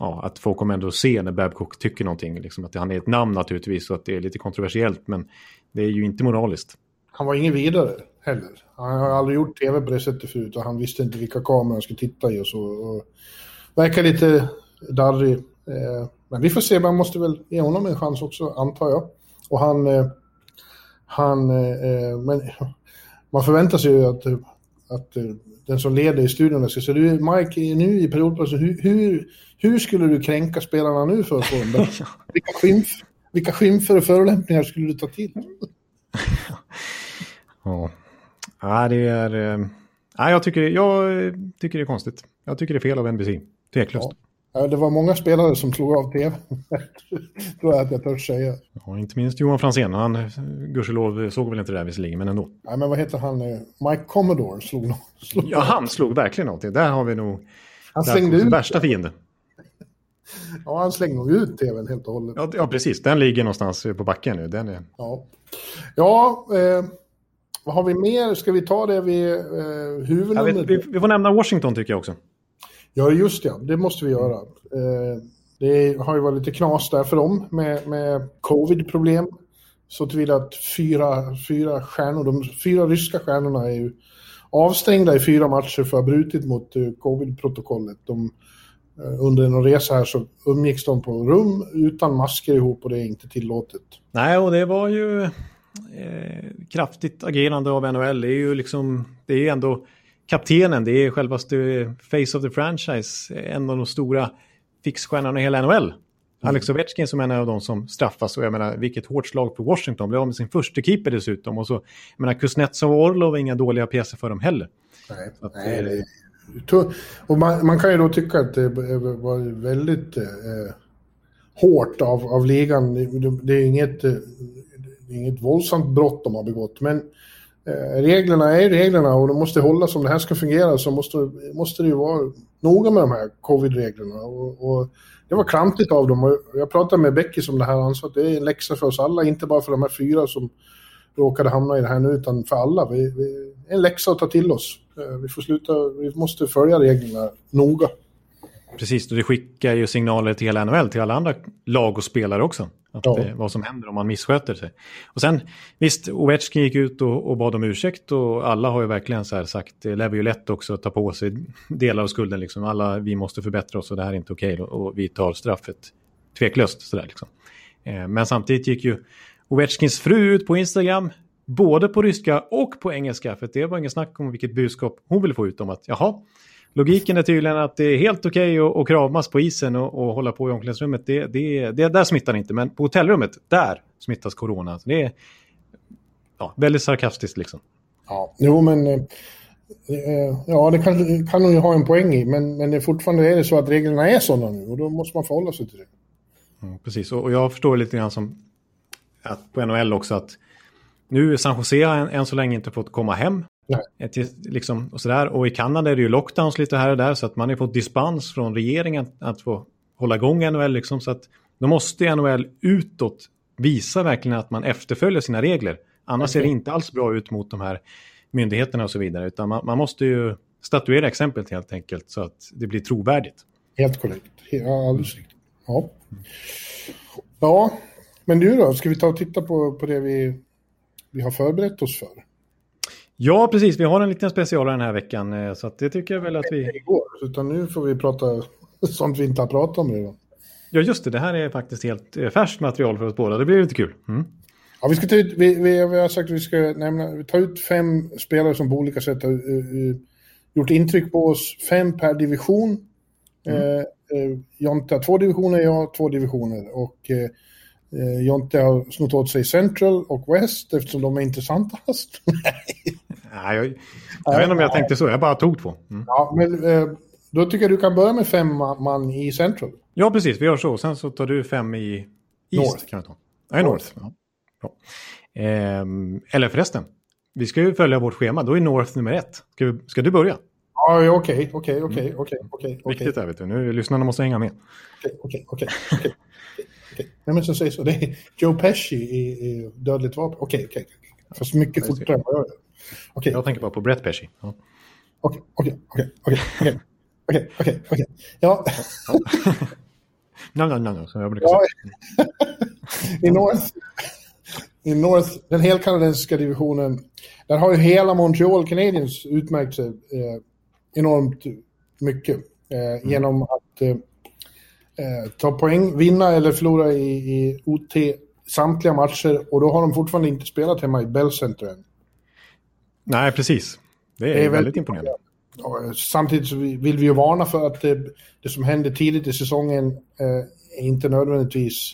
Ja, att folk kommer ändå se när Babcock tycker någonting. Liksom, att han är ett namn naturligtvis och att det är lite kontroversiellt, men det är ju inte moraliskt. Han var ingen vidare heller. Han har aldrig gjort tv på det sättet förut och han visste inte vilka kameror han skulle titta i och så. Och verkar lite darrig. Men vi får se, man måste väl ge honom en chans också, antar jag. Och men man förväntar sig ju att den som leder i studion ska säga, du Mike, nu i periodplatsen, hur skulle du kränka spelarna nu för att få en bättre? Vilka skymfer och förolämpningar skulle du ta till? Ja, det är... Ja, jag tycker det är konstigt. Jag tycker det är fel av NBC. Tveklöst. Ja, det var många spelare som slog av tv. Tror jag att jag törs säga. Ja, inte minst Johan Franzén. Han, gudselov, såg väl inte det där visserligen, men ändå. Nej, men vad heter han nu? Mike Commodore slog. Ja, han slog verkligen av tv. Där har vi nog... Han slängde ut värsta fienden. Ja, han slänger nog ut tvn helt och hållet. Ja, precis. Den ligger någonstans på backen nu. Den är... Ja, vad har vi mer? Ska vi ta det vid huvudnumret? Vi får nämna Washington tycker jag också. Ja, just det. Det måste vi göra. Det har ju varit lite knas där för dem med covid-problem. Så till att fyra stjärnor, de fyra ryska stjärnorna är ju avstängda i 4 matcher för att ha brutit mot covid-protokollet. Under en resa här så umgicks de på rum utan masker ihop och det är inte tillåtet. Nej, och det var ju kraftigt agerande av NHL. Det är ju liksom, det är ändå kaptenen, det är självaste face of the franchise, en av de stora fixstjärnorna i hela NHL. Alex Ovechkin som är en av de som straffas, och jag menar vilket hårt slag på Washington, blev av med sin första keeper dessutom, och så jag menar Kuznetsov och Orlov är inga dåliga pjäser för dem heller. Nej, att, nej det är... och man kan ju då tycka att det var väldigt hårt av ligan. Det är inget våldsamt brott de har begått, men reglerna är reglerna och de måste hållas. Om det här ska fungera så måste det ju vara noga med de här covid-reglerna, och det var klantigt av dem, och jag pratade med Becky som det här ansvar. Det är en läxa för oss alla, inte bara för de här fyra som råkade hamna i det här nu, utan för alla. Vi är en läxa att ta till oss. Vi måste följa reglerna noga. Precis, och det skickar ju signaler till hela NHL, till alla andra lag och spelare också. Att vad som händer om man missköter sig. Och sen, visst, Ovechkin gick ut och bad om ursäkt, och alla har ju verkligen så här sagt, det lever ju lätt också att ta på sig delar av skulden liksom. Alla, vi måste förbättra oss och det här är inte okej, och vi tar straffet tveklöst sådär liksom. Men samtidigt gick ju Ovechkins fru ut på Instagram, både på ryska och på engelska, för det var ingen snack om vilket budskap hon ville få ut om att, jaha, logiken är tydligen att det är helt okej att kravmas på isen och hålla på i omklädningsrummet. Det där smittar inte, men på hotellrummet, där smittas corona. Så det är väldigt sarkastiskt liksom. Ja, jo, men det kan nog ha en poäng i, men det fortfarande är det så att reglerna är sådana nu, och då måste man förhålla sig till det. Ja, precis, och jag förstår lite grann som att på NHL också att nu San Jose än så länge inte fått komma hem. Till, liksom, och, sådär. Och i Kanada är det ju lockdowns lite här och där, så att man har fått dispens från regeringen att få hålla igång NHL liksom, så att då måste NHL utåt visa verkligen att man efterföljer sina regler, annars ser det inte alls bra ut mot de här myndigheterna och så vidare, utan man måste ju statuera exempel helt enkelt så att det blir trovärdigt. Helt korrekt, alldeles riktigt. Ja, men nu då, ska vi ta och titta på det vi har förberett oss för? Ja, precis. Vi har en liten specialare den här veckan, så att det tycker jag väl att vi... Igår, utan nu får vi prata sånt vi inte har pratat om redan. Ja, just det. Det här är faktiskt helt färskt material för oss båda. Det blir lite kul. Mm. Ja, vi ska ta ut... Vi har sagt att vi ska ta ut 5 spelare som på olika sätt har gjort intryck på oss. 5 per division. Jonte har 2 divisioner, jag har 2 divisioner. Och Jonte har snott åt sig Central och West eftersom de är intressantast. Nej, jag vet inte om jag tänkte så. Jag bara tog 2. Mm. Ja, men då tycker jag du kan börja med 5 man i Central. Ja, precis. Vi gör så. Sen så tar du 5 i East. North. Kan vi ta. Nej, North. Ja. Bra. Eller förresten, vi ska ju följa vårt schema. Då är North nummer 1. Ska du börja? Ja, okej. Viktigt där, vet du. Nu lyssnarna måste hänga med. Okej. Nej, men så säger så. Det är Joe Pesci i Dödligt vapen. Okej. Fast mycket fortare. Jag tänker bara på Brett Pesci. Okej. Ja. Nej. Som jag brukar säga. I North, den helkanadensiska divisionen, där har ju hela Montreal Canadiens utmärkt sig enormt mycket genom att ta poäng, vinna eller förlora i OT samtliga matcher, och då har de fortfarande inte spelat hemma i Bell Center än. Nej, precis. Det är väldigt imponerande. Ja, samtidigt så vill vi ju varna för att det som hände tidigt i säsongen inte nödvändigtvis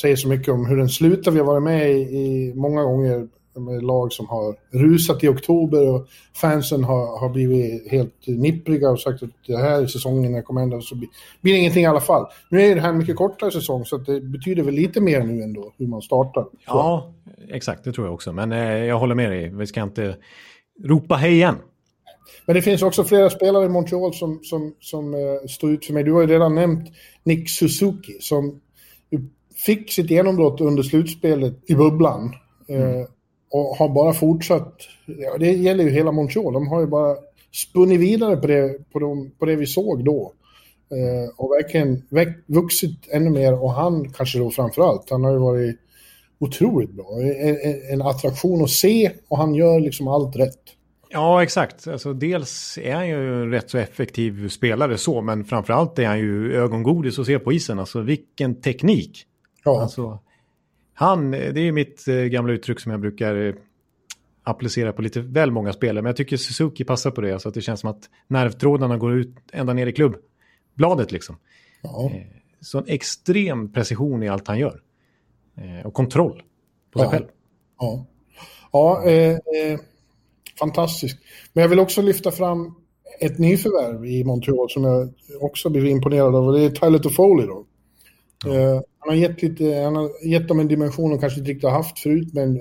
säger så mycket om hur den slutar. Vi har varit med i många gånger med lag som har rusat i oktober, och fansen har blivit helt nippriga och sagt att det här säsongen när kommer ändå så blir det ingenting i alla fall. Nu är det här en mycket kortare säsong, så att det betyder väl lite mer nu ändå hur man startar. Ja, exakt, det tror jag också. Men jag håller med dig, vi ska inte ropa hej igen. Men det finns också flera spelare i Montreal som står ut för mig. Du har ju redan nämnt Nick Suzuki som fick sitt genombrott under slutspelet i bubblan. Och har bara fortsatt, det gäller ju hela Montreal, de har ju bara spunnit vidare på det vi såg då. Och verkligen vuxit ännu mer, och han kanske då framförallt, han har ju varit otroligt bra. En attraktion att se, och han gör liksom allt rätt. Ja, exakt. Alltså, dels är han ju en rätt så effektiv spelare så, men framförallt är han ju ögongodis att se på isen. Alltså vilken teknik! Ja. Alltså... det är ju mitt gamla uttryck som jag brukar applicera på lite väl många spelare. Men jag tycker Suzuki passar på det. Så att det känns som att nervtrådarna går ut ända ner i klubbbladet liksom. Ja. sån extrem precision i allt han gör. Och kontroll på sig själv. Ja, fantastiskt. Men jag vill också lyfta fram ett nyförvärv i Montreal som jag också blir imponerad av. Och det är Tyler Foley då. Ja. Han har gett dem en dimension de kanske inte riktigt har haft förut. Men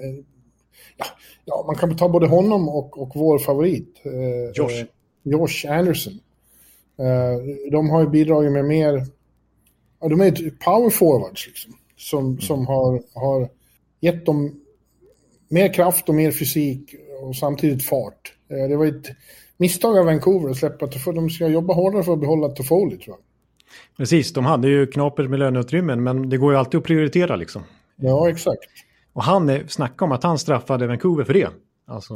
man kan ta både honom och vår favorit. Josh Anderson. De har ju bidragit med mer... Ja, de är ett power forwards liksom. Som har gett dem mer kraft och mer fysik och samtidigt fart. Det var ett misstag av Vancouver att släppa för de ska jobba hårdare för att behålla Toffoli, tror jag. Precis, de hade ju knapert med löneutrymmen, men det går ju alltid att prioritera liksom. Ja, exakt. Och han snackade om att han straffade Vancouver för det. Alltså,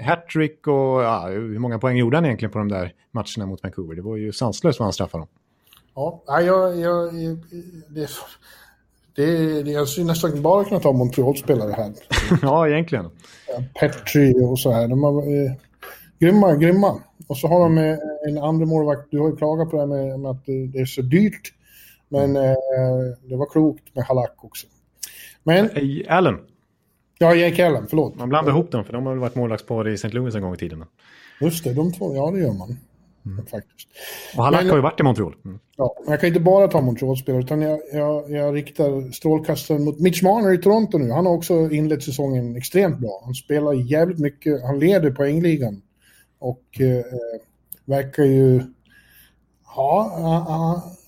hattrick och hur många poäng gjorde han egentligen på de där matcherna mot Vancouver? Det var ju sanslöst vad han straffade dem. Ja, jag skulle nästan bara kunna ta Montreal-spelare här. Ja, egentligen. Petri och så här. De är grymma. Och så har de en andra målvakt. Du har ju klagat på det här med att det är så dyrt. Men det var klokt med Halak också. Men... Allen. Ja, Jake Allen, förlåt. Man blandar ihop dem, för de har väl varit målvaktspar i St. Louis en gång i tiden. Just det, de två. Ja, det gör man. Faktiskt. Och Halak har ju varit i Montreal. Ja, men jag kan inte bara ta Montreal-spelare utan jag riktar strålkastaren mot Mitch Marner i Toronto nu. Han har också inlett säsongen extremt bra. Han spelar jävligt mycket. Han leder poängligan och verkar ju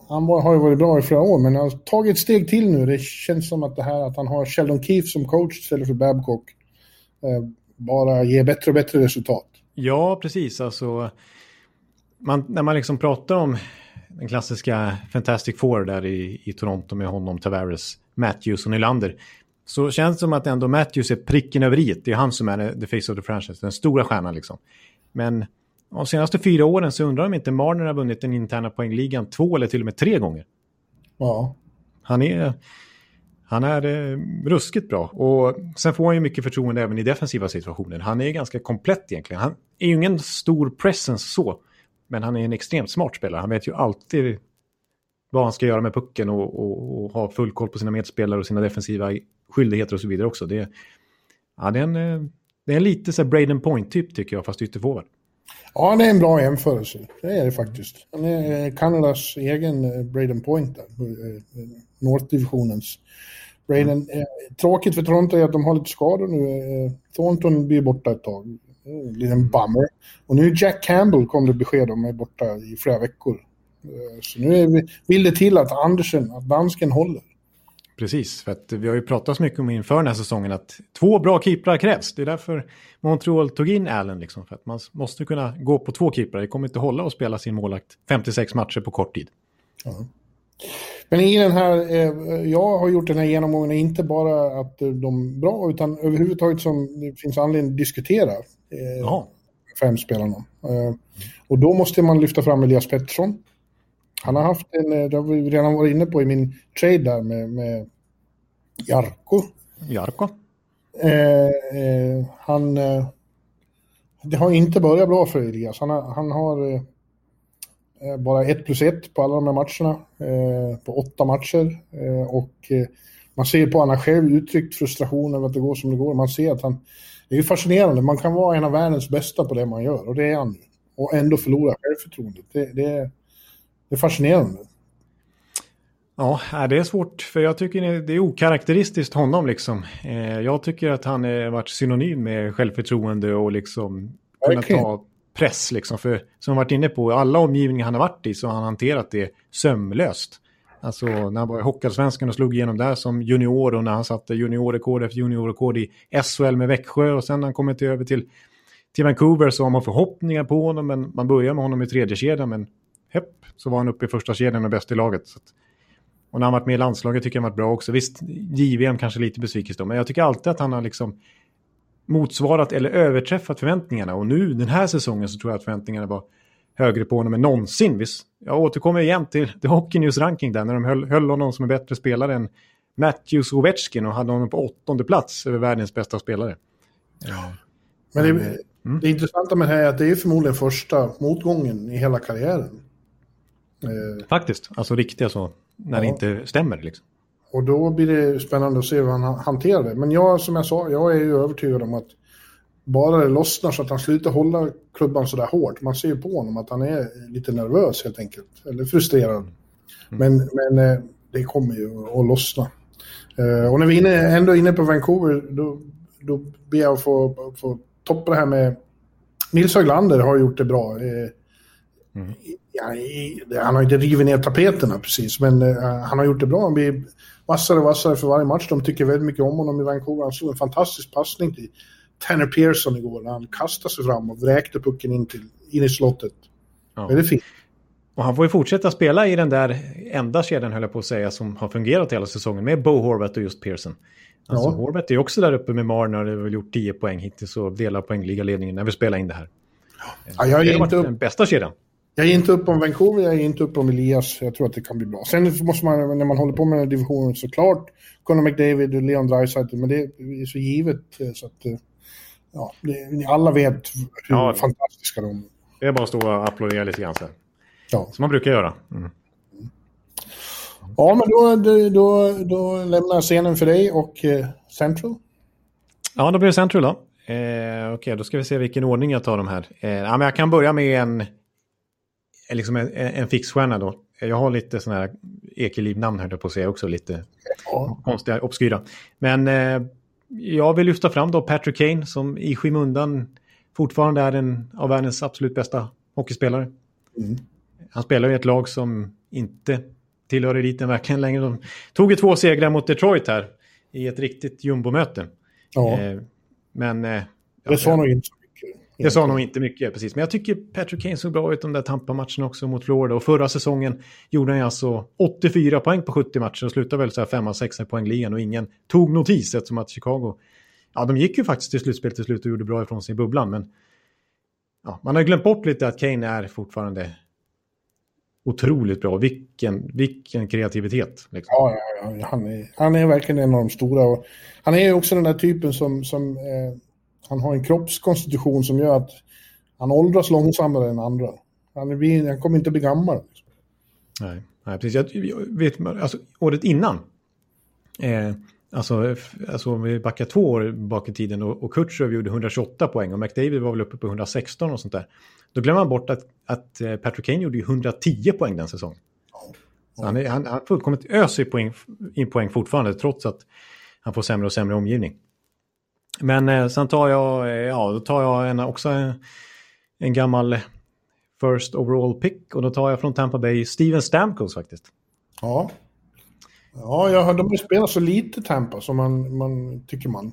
han har ju varit bra i flera år, men han har tagit ett steg till nu. Det känns som att det här att han har Sheldon Keefe som coach istället för Babcock bara ger bättre och bättre resultat. Ja, precis. Alltså när man liksom pratar om den klassiska Fantastic Four där i Toronto med honom, Tavares, Matthews och Nylander, så känns det som att ändå Matthews är pricken över i. Det är han som är the face of the franchise, den stora stjärnan liksom. Men de senaste 4 åren så undrar de inte Marner har vunnit den interna poängligan 2 eller till och med 3 gånger. Ja. Han är ruskigt bra. Och sen får han ju mycket förtroende även i defensiva situationer. Han är ganska komplett egentligen. Han är ju ingen stor presence så. Men han är en extremt smart spelare. Han vet ju alltid vad han ska göra med pucken och ha full koll på sina medspelare och sina defensiva skyldigheter och så vidare också. Det är en lite så här Braden Point-typ tycker jag, fast ytterforward. Ja, det är en bra jämförelse. Det är det faktiskt. Han är Kanadas egen Braden Point där. North-divisionens. Braden. Tråkigt för Toronto är att de har lite skador nu. Thornton blir borta ett tag. En liten bummer. Och nu Jack Campbell kom det besked om är borta i flera veckor. Så nu vill det till att Andersen, att dansken håller. Precis, för att vi har ju pratat så mycket om inför den här säsongen att 2 bra keeprar krävs. Det är därför Montreal tog in Allen liksom, för att man måste kunna gå på 2 keeprar. Det kommer inte hålla och spela sin målakt 56 matcher på kort tid. Ja. Men i den här, jag har gjort den här genomgången inte bara att de är bra utan överhuvudtaget som det finns anledning att diskutera 5 spelarna. Och då måste man lyfta fram Elias Pettersson. Han har haft en, det har vi redan varit inne på i min trade där med Jarko. Det har inte börjat bra för Elias. Han har bara 1+1 på alla de här matcherna på 8 matcher och man ser på han själv uttryckt frustration över att det går som det går. Man ser att han, det är ju fascinerande, man kan vara en av världens bästa på det man gör och det är han och ändå förlora självförtroendet. Det är fascinerande. Ja, det är svårt för jag tycker det är okaraktäristiskt honom liksom. Jag tycker att han har varit synonym med självförtroende och liksom kunna ta press liksom, för som varit inne på alla omgivningar han har varit i så har han hanterat det sömlöst. Alltså när han var i Hockeyallsvenskan och slog igenom där som junior och när han satte juniorrekord efter juniorrekord i SHL med Växjö och sen när han kommer över till Vancouver så har man förhoppningar på honom men man börjar med honom i tredje kedjan men så var han uppe i första kedjan och bäst i laget. Så att, och när han varit med i landslaget tycker jag han varit bra också. Visst, JVM kanske lite besvikelse då men jag tycker alltid att han har liksom motsvarat eller överträffat förväntningarna och nu den här säsongen så tror jag att förväntningarna var högre på honom än någonsin. Visst, jag återkommer igen till The Hockey News ranking där när de höll honom som en bättre spelare än Matthews och Ovechkin och hade honom på 8:e plats över världens bästa spelare. Ja. Men det intressanta med det här är att det är förmodligen första motgången i hela karriären. Faktiskt, alltså riktigt så. när det inte stämmer liksom. Och då blir det spännande att se hur han hanterar det. Men jag, som jag sa, jag är ju övertygad om att bara det lossnar så att han slutar hålla klubban så där hårt. Man ser ju på honom att han är lite nervös helt enkelt. Eller frustrerad. Men det kommer ju att lossna. Och när vi ändå är inne på Vancouver, då ber jag att få toppa det här med Nils Höglander har gjort det bra. Han har inte rivit ner tapeterna precis, men han har gjort det bra. Han blir vassare och vassare för varje match. De tycker väldigt mycket om honom i Vancouver. Han slog en fantastisk passning till Tanner Pearson igår när han kastade sig fram och vräkte pucken in i slottet. Ja. Väldigt fint. Och han får ju fortsätta spela i den där enda kedjan, höll jag på att säga, som har fungerat hela säsongen med Bo Horvat och just Pearson. Alltså, ja. Horvat är ju också där uppe med Marner, det har väl gjort 10 poäng hittills och delar poängligaledningen när vi spelar in det här. Ja, jag är inte den bästa kedjan. Jag är inte upp om Vancouver, jag är inte upp om Elias. Jag tror att det kan bli bra. Sen måste man, när man håller på med den här divisionen, såklart Connor McDavid och Leon Draisaitl, men det är så givet så att ja, alla vet hur fantastiska de är. Det är bara att stå och applådera lite grann så här. Ja. Som man brukar göra. Ja, men då lämnar jag scenen för dig och Central. Ja, då blir det Central då. Okej, då ska vi se vilken ordning jag tar de här. Men jag kan börja med en fixstjärna då. Jag har lite sådana här Ekeliv-namn här på sig också, lite konstiga, obskyra. Men jag vill lyfta fram då Patrick Kane, som i skymundan fortfarande är en av världens absolut bästa hockeyspelare. Han spelar i ett lag som inte tillhör eliten verkligen längre. De tog 2 segrar mot Detroit här i ett riktigt jumbomöte. Ja. Men det sa nog inte mycket. Det sa nog inte mycket, precis. Men jag tycker Patrick Kane såg bra ut de där Tampa-matchen också mot Florida. Och förra säsongen gjorde han alltså 84 poäng på 70 matcher och slutade väl så här 5-6 poängligan och ingen tog notis, eftersom att Chicago, ja, de gick ju faktiskt till slutspel till slut och gjorde bra ifrån sig i bubblan, men ja, man har glömt bort lite att Kane är fortfarande otroligt bra. Vilken kreativitet. Liksom. Ja. Han är verkligen en av de stora. Och han är ju också den där typen som han har en kroppskonstitution som gör att han åldras långsammare än andra. Han kommer inte bli gammal. Liksom. Nej, precis. Jag vet, alltså, året innan, alltså om vi backar 2 år bak i tiden och Kutjerov gjorde 128 poäng och McDavid var väl uppe på 116 och sånt där. Då glömmer man bort att Patrick Kane gjorde 110 poäng den säsongen. Så han fullkomligt öser in poäng fortfarande trots att han får sämre och sämre omgivning. Men sen tar jag en gammal first overall pick, och då tar jag från Tampa Bay Steven Stamkos faktiskt. Ja, jag hör, de spelar så lite Tampa som man tycker man.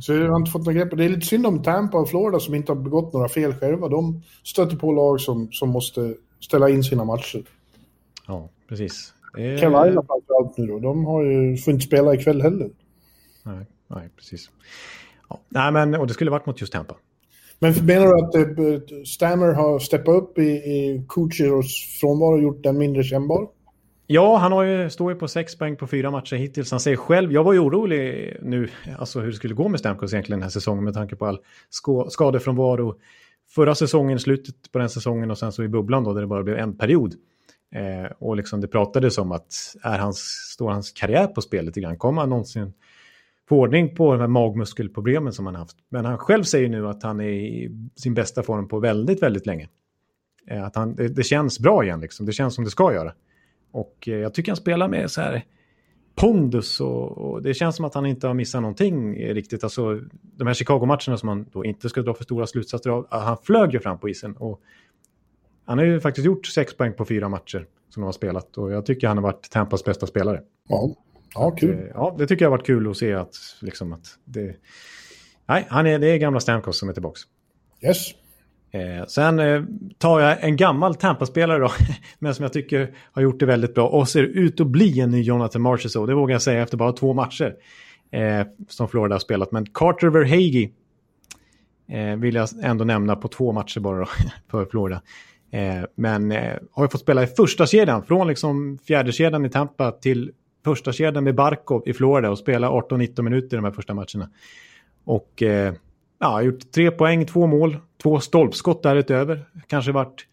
Så jag har inte fått några grepp. Det är lite synd om Tampa och Florida som inte har begått några fel själva. De stöter på lag som måste ställa in sina matcher. Ja, precis. Carolina framförallt nu då. De har ju får inte spela ikväll heller. Nej, precis. Ja. Nej, men och det skulle varit mot just Tampa. Men menar du att Stammer har steppat upp i Kucherovs frånvaro och gjort den mindre kännbar? Ja, han står ju på 6 poäng på 4 matcher hittills. Han säger själv, jag var ju orolig nu, alltså hur det skulle gå med Stamkos egentligen den här säsongen med tanke på all skadefrånvaro förra säsongen, slutet på den säsongen och sen så i bubblan då där det bara blev en period. Och liksom det pratades om att står hans karriär på spel lite grann? Kommer han någonsin få ordning på de här magmuskelproblemen som han haft? Men han själv säger nu att han är i sin bästa form på väldigt, väldigt länge. Att det känns bra igen liksom, det känns som det ska göra. Och jag tycker han spelar med så här pondus och det känns som att han inte har missat någonting riktigt. Alltså de här Chicago-matcherna som man då inte ska dra för stora slutsatser av. Han flög ju fram på isen och han har ju faktiskt gjort 6 poäng på 4 matcher som de har spelat. Och jag tycker han har varit Tampas bästa spelare. Ja, kul. Ja, det tycker jag har varit kul att se att liksom att det... Nej, det är gamla Stamkos som är tillbaka. Yes. Sen tar jag en gammal Tampa-spelare då, men som jag tycker har gjort det väldigt bra och ser ut att bli en ny Jonathan Marchessault. Det vågar jag säga efter bara 2 matcher som Florida har spelat. Men Carter Verhaeghe vill jag ändå nämna på 2 matcher bara då, för Florida. Men har ju fått spela i första kedjan från liksom fjärde kedjan i Tampa till första kedjan med Barkov i Florida och spela 18-19 minuter i de här första matcherna. Och... Ja, gjort 3 poäng, 2 mål, 2 stolpskott därutöver. Kanske varit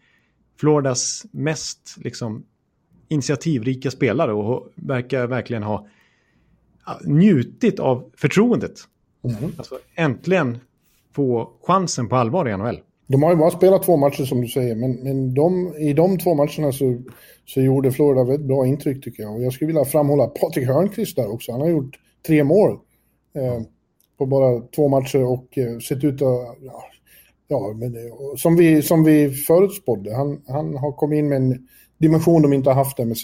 Floridas mest liksom, initiativrika spelare och verkar verkligen ha njutit av förtroendet. Mm. Alltså äntligen få chansen på allvar i NHL. De har ju bara spelat 2 matcher som du säger, men i de 2 matcherna så gjorde Florida väldigt bra intryck tycker jag. Och jag skulle vilja framhålla Patrik Hörnqvist där också. Han har gjort 3 mål på bara 2 matcher och sett ut att... Ja, men som vi förutspådde. Han har kommit in med en dimension de inte har haft där med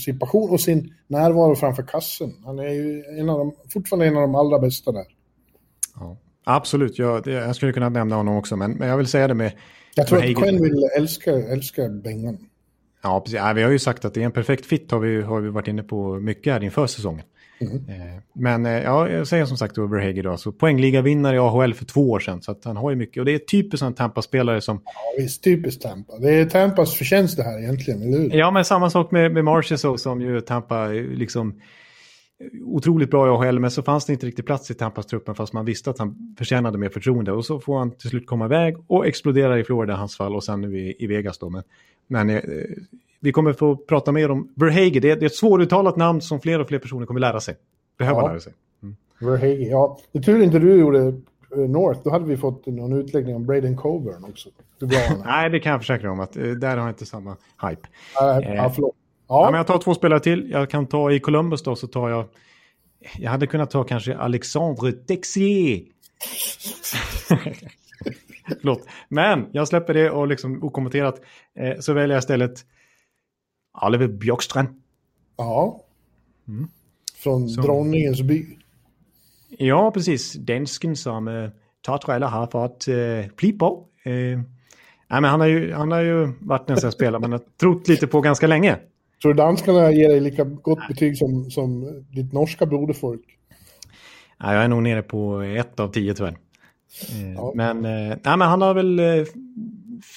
sin passion och sin närvaro framför kassen. Han är ju fortfarande en av de allra bästa där. Ja, absolut. Jag skulle kunna nämna honom också, men jag vill säga det med... Jag tror att Quinn vill älska Bengen. Ja, precis. Ja, vi har ju sagt att det är en perfekt fit, har vi varit inne på mycket här inför säsongen. Mm. Men ja, jag säger som sagt Overhage idag, så poängligavinnare i AHL för 2 år sedan, så att han har ju mycket, och det är typiskt en Tampa-spelare som... Ja visst, typiskt Tampa, det är Tampas förtjänst det här egentligen, eller hur? Ja, men samma sak med Marchessault, som ju Tampa liksom otroligt bra i AHL, men så fanns det inte riktigt plats i Tampas truppen fast man visste att han förtjänade mer förtroende, och så får han till slut komma iväg och explodera i Florida hans fall, och sen nu i Vegas då, men vi kommer få prata mer om Verhage. Det är ett svåruttalat namn som fler och fler personer kommer lära sig. Mm. Verhage, ja. Det är tur inte du gjorde North. Då hade vi fått någon utläggning om Braden Coburn också. Nej, det kan jag försäkra om. Att, där har jag inte samma hype. Ja, men jag tar 2 spelare till. Jag kan ta i Columbus då, så tar jag... Jag hade kunnat ta kanske Alexandre Texier. Förlåt. Men jag släpper det och liksom okommenterat så väljer jag istället Oliver Björkstrand. Ja. Mm. Från Dronningens by. Ja, precis. Dansken som Tortorella har fått pli på. Nej, men han har ju varit en sån spelare man har trott lite på ganska länge. Tror du danskarna ger dig lika gott betyg som ditt norska broderfolk? Nej, jag är nog nere på 1 av 10 tyvärr. Ja. Men han har väl...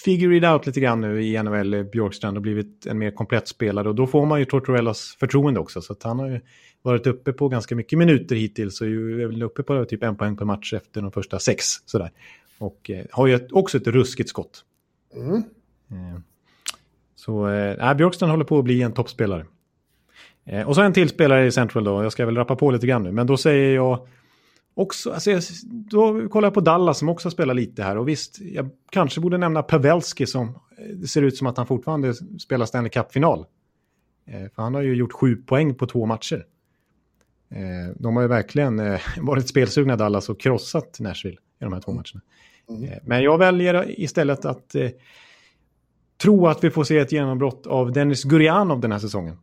figure it out lite grann nu i NHL, Björkstrand, och blivit en mer komplett spelare, och då får man ju Tortorellas förtroende också, så att han har ju varit uppe på ganska mycket minuter hittills och är väl uppe på typ 1 poäng per match efter de första 6 sådär, och har ju också ett ruskigt skott. Mm. Så Björkstrand håller på att bli en toppspelare, och så en till spelare i Central då, jag ska väl rappa på lite grann nu, men då säger jag också, alltså, då kollar jag på Dallas som också spelar lite här, och visst, jag kanske borde nämna Pavelski som det ser ut som att han fortfarande spelar Stanley Cup-final, för han har ju gjort 7 poäng på 2 matcher. De har ju verkligen varit spelsugna Dallas och krossat Nashville i de här 2 matcherna. Men jag väljer istället att tro att vi får se ett genombrott av Dennis Gurianov den här säsongen.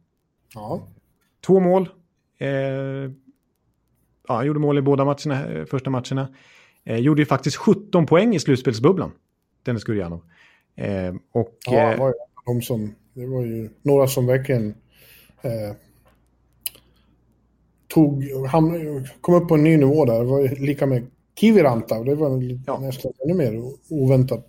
Ja. 2 mål. Ja, han gjorde mål i båda matcherna, första matcherna. Gjorde ju faktiskt 17 poäng i slutspelsbubblan, Dennis Gurianov. Det var ju några som verkligen kom upp på en ny nivå där. Det var ju lika med Kiviranta, och det var nästan ännu mer oväntat.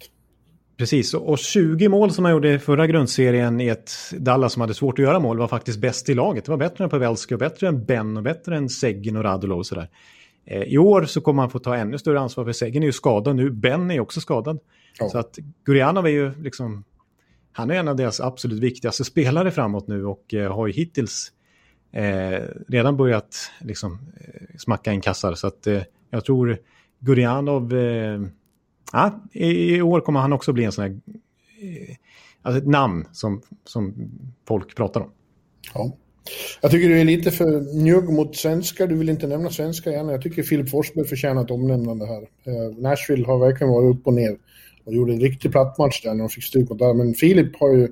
Precis, och 20 mål som han gjorde i förra grundserien i ett Dallas som hade svårt att göra mål var faktiskt bäst i laget. Det var bättre än Pavelski och bättre än Benn och bättre än Seguin och Radulov och sådär. I år så kommer han få ta ännu större ansvar, för Seguin är ju skadad nu. Benn är också skadad. Ja. Så att Gurianov är ju liksom, han är en av deras absolut viktigaste spelare framåt nu, och har ju hittills redan börjat liksom smacka in kassar. Så att jag tror Gurianov... Ja, i år kommer han också bli en sån här, alltså ett namn som folk pratar om. Ja. Jag tycker du är lite för njugg mot svenskar. Du vill inte nämna svenskar igen. Jag tycker Filip Forsberg förtjänar ett omnämnande här. Nashville har verkligen varit upp och ner och gjorde en riktig plattmatch där när de fick stryk mot där. Men Filip har ju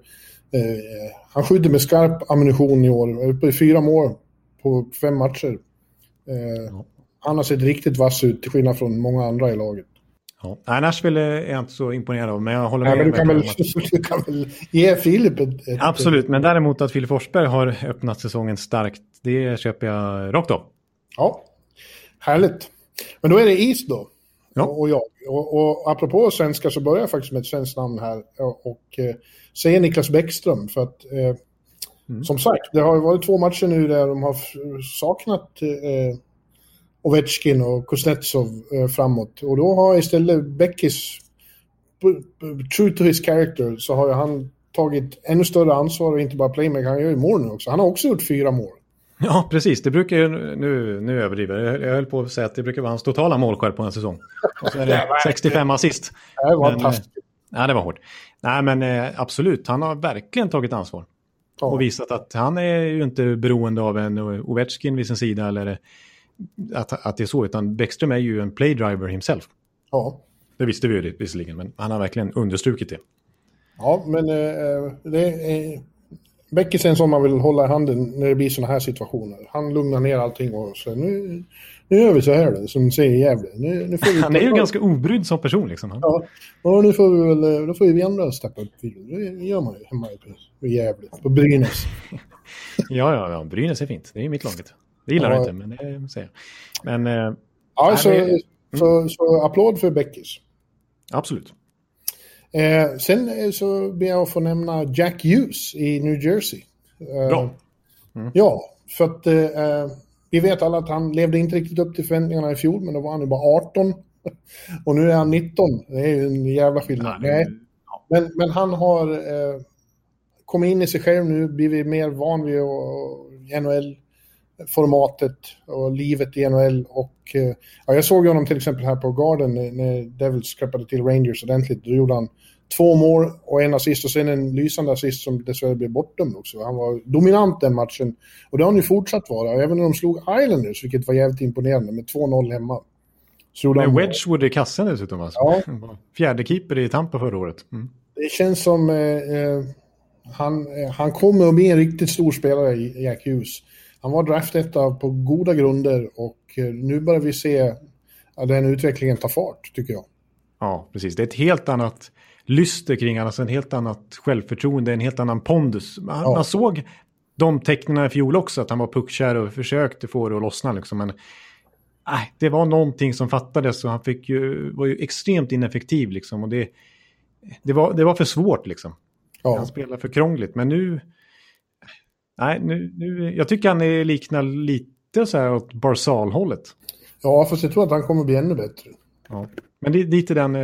han skjuter med skarp ammunition i år. Är uppe i 4 mål på 5 matcher. Han har sett riktigt vass ut till skillnad från många andra i laget. Ja, Nashville är jag inte så imponerad av, men jag håller med. Men du kan väl ge Filip ett... Absolut, men däremot att Filip Forsberg har öppnat säsongen starkt, det köper jag rakt av. Ja, härligt. Men då är det is då. Ja. Och apropå svenska så börjar jag faktiskt med ett svenskt namn här och säger Nicklas Bäckström, för att som sagt, det har varit 2 matcher nu där de har saknat... Ovechkin och Kuznetsov framåt. Och då har istället Beckis, true to his character, så har han tagit ännu större ansvar och inte bara playmaker. Han gör ju mål nu också. Han har också gjort 4 mål. Ja, precis. Det brukar ju, nu överdriver jag höll på att säga att det brukar vara hans totala målskär på en säsong. Och så är det 65 assist. Det var fantastiskt. Nej, det var hårt. Nej, men absolut. Han har verkligen tagit ansvar. Ja. Och visat att han är ju inte beroende av en Ovechkin vid sin sida eller att det är så. Utan Bäckström är ju en playdriver himself. Ja. Det visste vi ju det, visserligen, men han har verkligen understrukit det. Ja, men det är Bäckisen som man vill hålla i handen när det blir såna här situationer. Han lugnar ner allting och så nu gör vi så här då, som säger jävla. Nu får vi han är ju ganska obrydd som person liksom. Han. Ja, och nu får vi väl, då får vi ändå steppa upp. Det gör man ju hemma i Gävle på Brynäs. ja, Brynäs är fint. Det är mitt laget. Det gillar jag inte, men det säger jag. Men alltså, så applåd för Bäckis. Absolut. Sen så ber jag att få nämna Jack Hughes i New Jersey. Ja, för att vi vet alla att han levde inte riktigt upp till förväntningarna i fjol, men då var han ju bara 18 och nu är han 19. Det är ju en jävla skillnad. Nej. Men han har kommit in i sig själv nu, blivit mer van vid NHL-formatet och livet i NHL. Och, jag såg honom till exempel här på Garden när Devils skräppade till Rangers ordentligt. Då gjorde han 2 mål och en assist och sen en lysande assist som dessvärre blev bortom också. Han var dominant den matchen och det har han ju fortsatt vara. Och även när de slog Islanders, vilket var jävligt imponerande, med 2-0 hemma. Men Wedgwood i kassen dessutom alltså. Ja. Fjärde keeper i Tampa förra året. Mm. Det känns som han kommer att bli en riktigt stor spelare i Jack Hughes. Han var draftetta på goda grunder och nu börjar vi se att den utvecklingen tar fart, tycker jag. Ja, precis. Det är ett helt annat lyster kring honom, alltså en helt annat självförtroende, en helt annan pondus. Man såg de tecknarna i fjol också, att han var puckkär och försökte få det att lossna. Liksom. Men det var någonting som fattades och han var ju extremt ineffektiv. Liksom. Och det var för svårt. Liksom. Ja. Han spelade för krångligt, men nu... Nej, nu, jag tycker han liknar lite så här åt Barzal-hållet. Ja, fast jag tror att han kommer bli ännu bättre. Ja, men det är lite den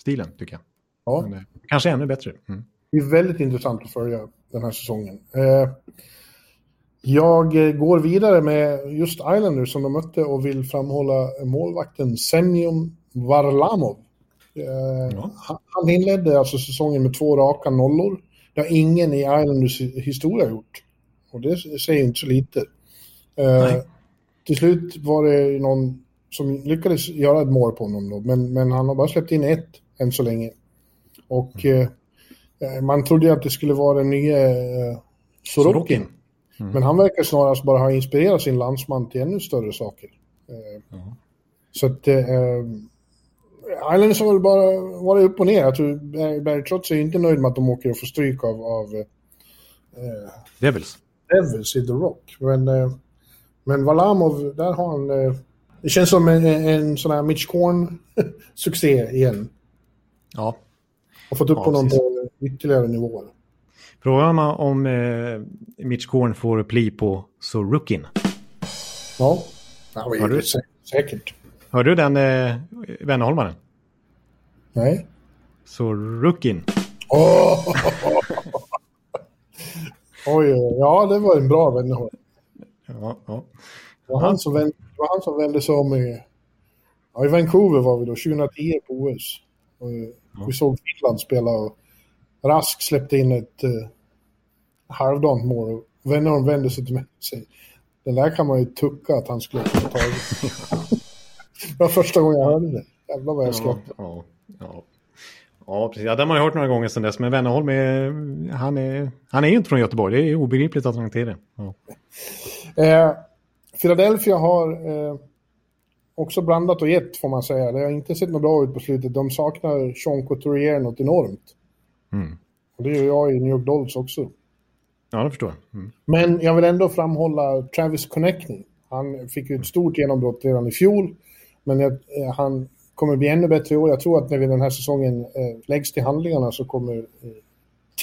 stilen tycker jag. Ja. Men, kanske ännu bättre. Mm. Det är väldigt intressant att följa den här säsongen. Jag går vidare med just Islanders som de mötte och vill framhålla målvakten Semyon Varlamov. Han inledde alltså säsongen med 2 raka nollor. Det har ingen i Islanders historia gjort. Och det säger inte så lite. Till slut var det någon som lyckades göra ett mål på honom. Då, men han har bara släppt in 1 än så länge. Och man trodde att det skulle vara den nya Sorokin. Mm. Men han verkar snarast bara ha inspirerat sin landsman till ännu större saker. Så att... Islanders har väl bara varit upp och ner. Jag tror Barry Trotz är inte nöjd med att de åker och får stryk av Devils i The Rock. Men Varlamov, där har han... det känns som en sån här Mitch Korn-succé igen. Ja. Och fått upp honom på ytterligare nivåer. Frågan är om Mitch Korn får pli på Sorokin. Ja, har du säkert. Hör du den Vännerholmaren? Nej. Sorokin. Oj, ja det var en bra Vännerholm. Ja. Det var han som vände sig om i Vancouver var vi då, 2010 på OS. Och vi såg Finland spela och Rask släppte in ett halvdant mål. Vännerholm vände sig till mig och säger, den där kan man ju tucka att han skulle ha tagit. Det var första gången jag hörde det. Jävlar vad jag skrattade. Ja, precis. Ja, det har man ju hört några gånger sedan dess. Men Wennerholm han är ju inte från Göteborg. Det är obegripligt att han inte är det. Ja. Philadelphia har också blandat och gett, får man säga. Det har inte sett något bra ut på slutet. De saknar Sean Couturier något enormt. Mm. Och det gör jag i New York Dolls också. Ja, det förstår jag. Mm. Men jag vill ändå framhålla Travis Konecny. Han fick ju ett stort genombrott redan i fjol. Men han kommer bli ännu bättre i år. Jag tror att när vi den här säsongen läggs till handlingarna så kommer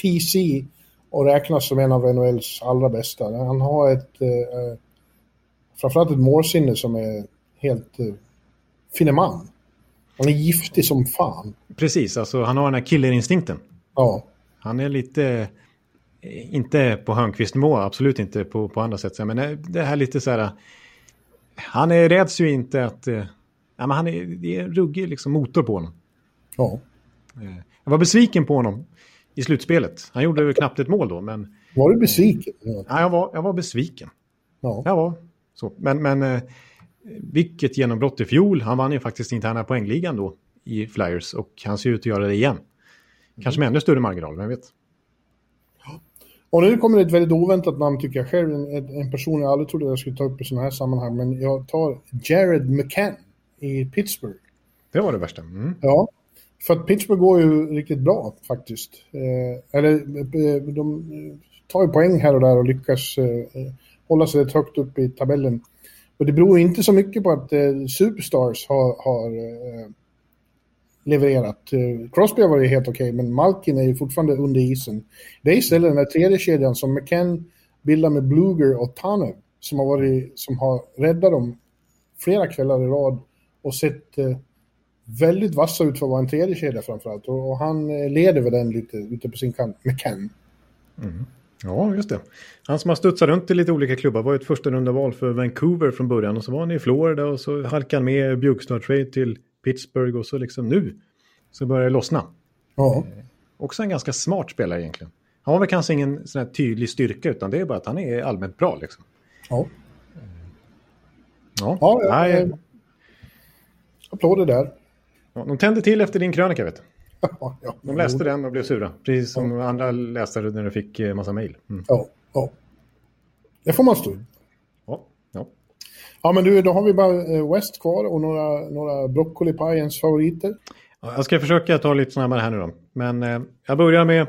TC att räknas som en av NHLs allra bästa. Han har framförallt ett målsinne som är helt fineman. Han är giftig som fan. Precis, alltså han har den här killerinstinkten. Ja. Han är lite, inte på Hörnqvist-nivå, absolut inte på andra sätt. Men det här lite så här, han är rädds ju inte att, men han är, det är en ruggig liksom motor på honom. Ja. Jag var besviken på honom i slutspelet. Han gjorde ju knappt ett mål då. Men, var du besviken? Ja, jag var besviken. Ja. Jag var så. Men vilket genombrott i fjol. Han vann ju faktiskt interna poängligan då i Flyers. Och han ser ut att göra det igen. Kanske med ännu större marginal, vem vet. Och nu kommer ett väldigt oväntat namn tycker jag själv. En person jag aldrig trodde jag skulle ta upp i sådana här sammanhang. Men jag tar Jared McCann i Pittsburgh. Det var det värsta. Mm. Ja. För att Pittsburgh går ju riktigt bra faktiskt. De tar ju poäng här och där och lyckas hålla sig rätt högt upp i tabellen. Och det beror inte så mycket på att Superstars har levererat. Crosby har varit helt okej, men Malkin är ju fortfarande under isen. Det är istället den här tredje kedjan som McCann bildar med Bluger och Tanev som har räddat dem flera kvällar i rad och sett väldigt vassa ut för att vara en tredje kedja framförallt. Och han leder väl den lite ute på sin kant, McCann. Mm. Ja, just det. Han som har studsat runt i lite olika klubbar var ett första rundaval för Vancouver från början. Och så var han i Florida och så halkade han med Bjugstad-trade till Pittsburgh. Och så liksom nu så börjar det lossna. Ja. Också en ganska smart spelare egentligen. Han har väl kanske ingen sån här tydlig styrka utan det är bara att han är allmänt bra liksom. Ja. Ja, nej. Applåder där. Ja, de tände till efter din krönika, vet du. Ja, de läste den och blev sura. Precis som andra läsare när de fick massa mejl. Mm. Ja. Det får man stå. Ja, men du, då har vi bara West kvar och några broccoli-pajens favoriter. Ja, jag ska försöka ta lite snabbare här nu då. Men jag börjar med